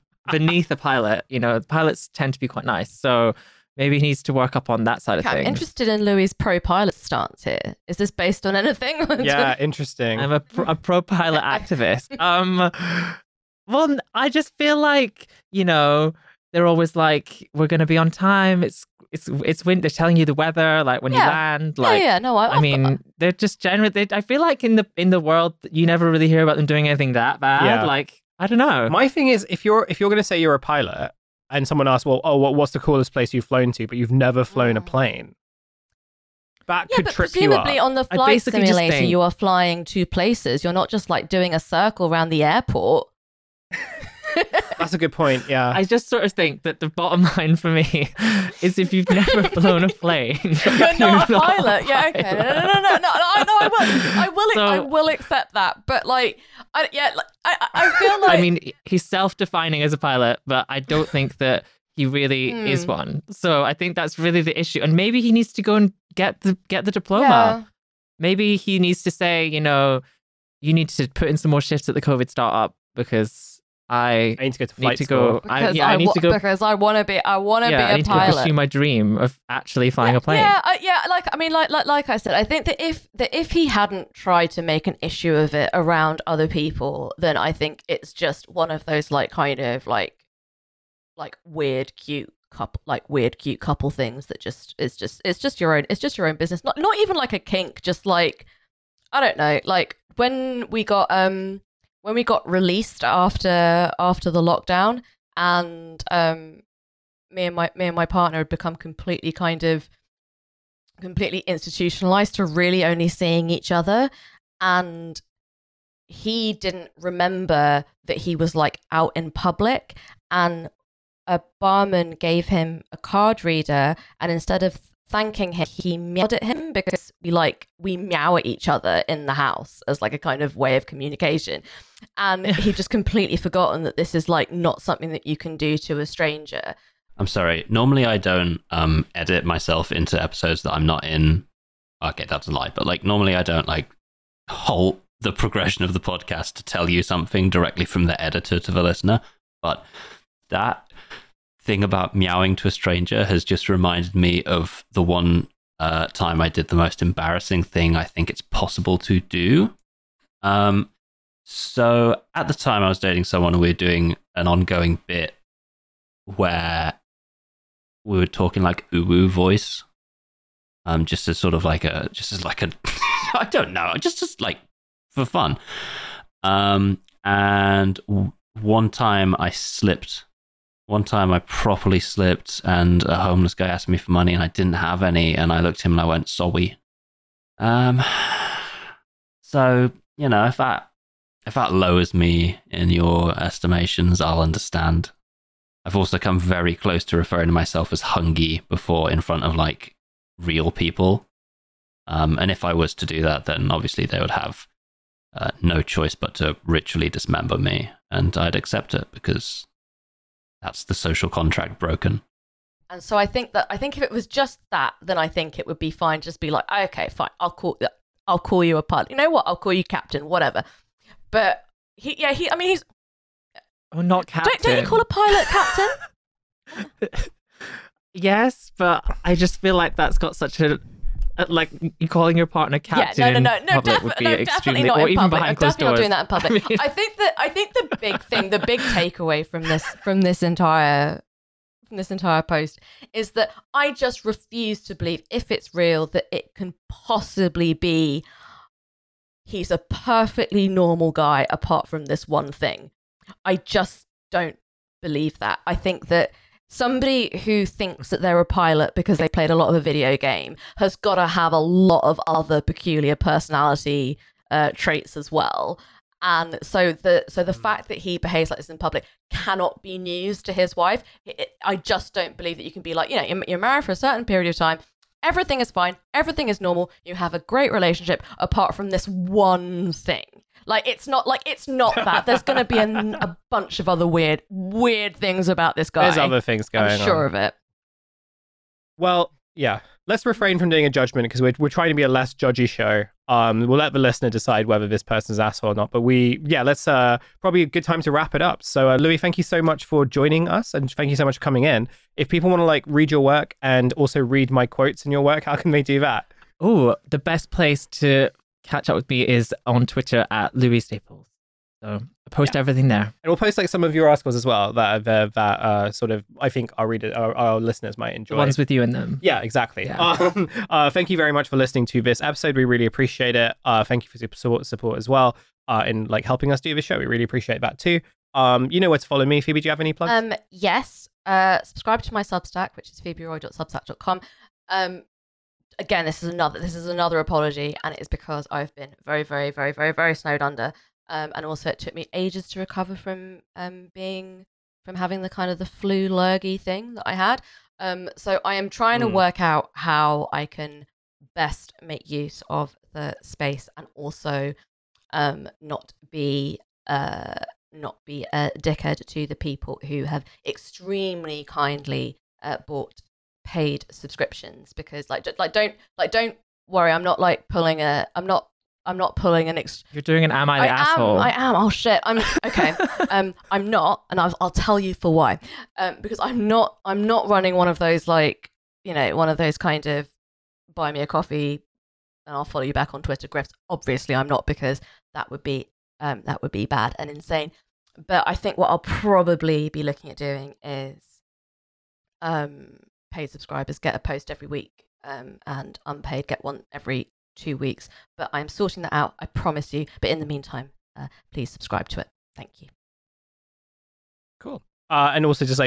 pilot. You know, pilots tend to be quite nice. So maybe he needs to work up on that side of things. I'm interested in Louis' pro-pilot stance here. Is this based on anything? Yeah, interesting. I'm a pro-pilot activist. Well, I just feel like, you know, they're always like, we're going to be on time. It's winter. They're telling you the weather, like when you land. Like, yeah. No, I mean, they're just generally. I feel like in the world, you never really hear about them doing anything that bad. Yeah. Like, I don't know. My thing is, if you're going to say you're a pilot, and someone asks, well, what's the coolest place you've flown to, but you've never flown a plane, that could trip you up. Presumably on the flight simulator, you are flying two places. You're not just like doing a circle around the airport. That's a good point, yeah. I just sort of think that the bottom line for me is if you've never flown a plane... You're not a pilot. Yeah, okay. I will accept that. But, like, I feel like... I mean, he's self-defining as a pilot, but I don't think that he really is one. So I think that's really the issue. And maybe he needs to go and get the diploma. Yeah. Maybe he needs to say, you know, you need to put in some more shifts at the COVID startup because... I need to go to flight school. Because I want to be. I want to be a pilot. I need to pursue my dream of actually flying a plane. Like I said, I think that if he hadn't tried to make an issue of it around other people, then I think it's just one of those like kind of like weird cute couple things that it's just your own business. Not even like a kink. Just like, I don't know. Like when we got When we got released after the lockdown, and me and my partner had become completely institutionalized to really only seeing each other, and he didn't remember that he was like out in public, and a barman gave him a card reader, and instead of thanking him, he meowed at him, because we meow at each other in the house as like a kind of way of communication, and he just completely forgotten that this is like not something that you can do to a stranger. I'm sorry, normally I don't edit myself into episodes that I'm not in. Okay, that's a lie, but like normally I don't like halt the progression of the podcast to tell you something directly from the editor to the listener, but that thing about meowing to a stranger has just reminded me of the one time I did the most embarrassing thing I think it's possible to do. So at the time I was dating someone, and we were doing an ongoing bit where we were talking like uwu voice, just as like a I don't know, just like for fun. And one time I properly slipped, and a homeless guy asked me for money, and I didn't have any, and I looked at him and I went, sorry. So, you know, if that lowers me in your estimations, I'll understand. I've also come very close to referring to myself as hungy before in front of like real people. And if I was to do that, then obviously they would have no choice but to ritually dismember me, and I'd accept it because that's the social contract broken. And so I think if it was just that, then I think it would be fine. Just be like, okay, fine. I'll call you a pilot. You know what? I'll call you captain, whatever. But he's. Oh, not captain. Don't you call a pilot captain? Yes, but I just feel like that's got such a, like, calling your partner captain. Yeah, definitely not in public. I'm definitely not doing that in public. I think the big thing, the big takeaway from this entire post is that I just refuse to believe, if it's real, that it can possibly be He's a perfectly normal guy apart from this one thing. I just don't believe that. I think that somebody who thinks that they're a pilot because they played a lot of a video game has got to have a lot of other peculiar personality traits as well. And so the fact that he behaves like this in public cannot be news to his wife. I just don't believe that you can be like, you know, you're married for a certain period of time. Everything is fine. Everything is normal. You have a great relationship apart from this one thing. It's not that. There's going to be a bunch of other weird things about this guy. There's other things going on. I'm sure of it. Well, yeah. Let's refrain from doing a judgment because we're trying to be a less judgy show. We'll let the listener decide whether this person's an asshole or not. But let's probably a good time to wrap it up. So Louis, thank you so much for joining us, and thank you so much for coming in. If people want to read your work and also read my quotes in your work, how can they do that? Oh, the best place to catch up with me is on Twitter at Louis Staples. So I post everything there, and we'll post some of your articles as well that sort of I think our listeners might enjoy. The ones with you in them. Yeah, exactly. Yeah. Thank you very much for listening to this episode. We really appreciate it. Thank you for your support as well in helping us do this show. We really appreciate that too. You know where to follow me, Phoebe. Do you have any plugs? Yes. Subscribe to my Substack, which is phoeberoy.substack.com. Again, this is another apology, and it is because I've been very, very, very, very, very snowed under. And also it took me ages to recover from having the kind of the flu lurgy thing that I had. So I am trying to work out how I can best make use of the space and also not be a dickhead to the people who have extremely kindly bought paid subscriptions, because don't worry, I'm not pulling an You're doing an Am I the Asshole? I am. Oh, shit. I'm okay. I'm not. And I'll tell you for why. Because I'm not running one of those, one of those kind of buy me a coffee and I'll follow you back on Twitter grifts. Obviously, I'm not, because that would be bad and insane. But I think what I'll probably be looking at doing is paid subscribers get a post every week and unpaid get one every 2 weeks, but I'm sorting that out, I promise you. But in the meantime, please subscribe to it. Thank you. Cool. And also just all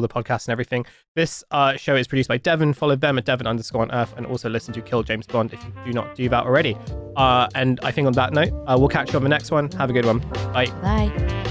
the podcasts and everything. This show is produced by Devon. Follow them at Devon_on Earth, and also listen to Kill James Bond if you do not do that already. And I think on that note, we'll catch you on the next one. Have a good one. Bye.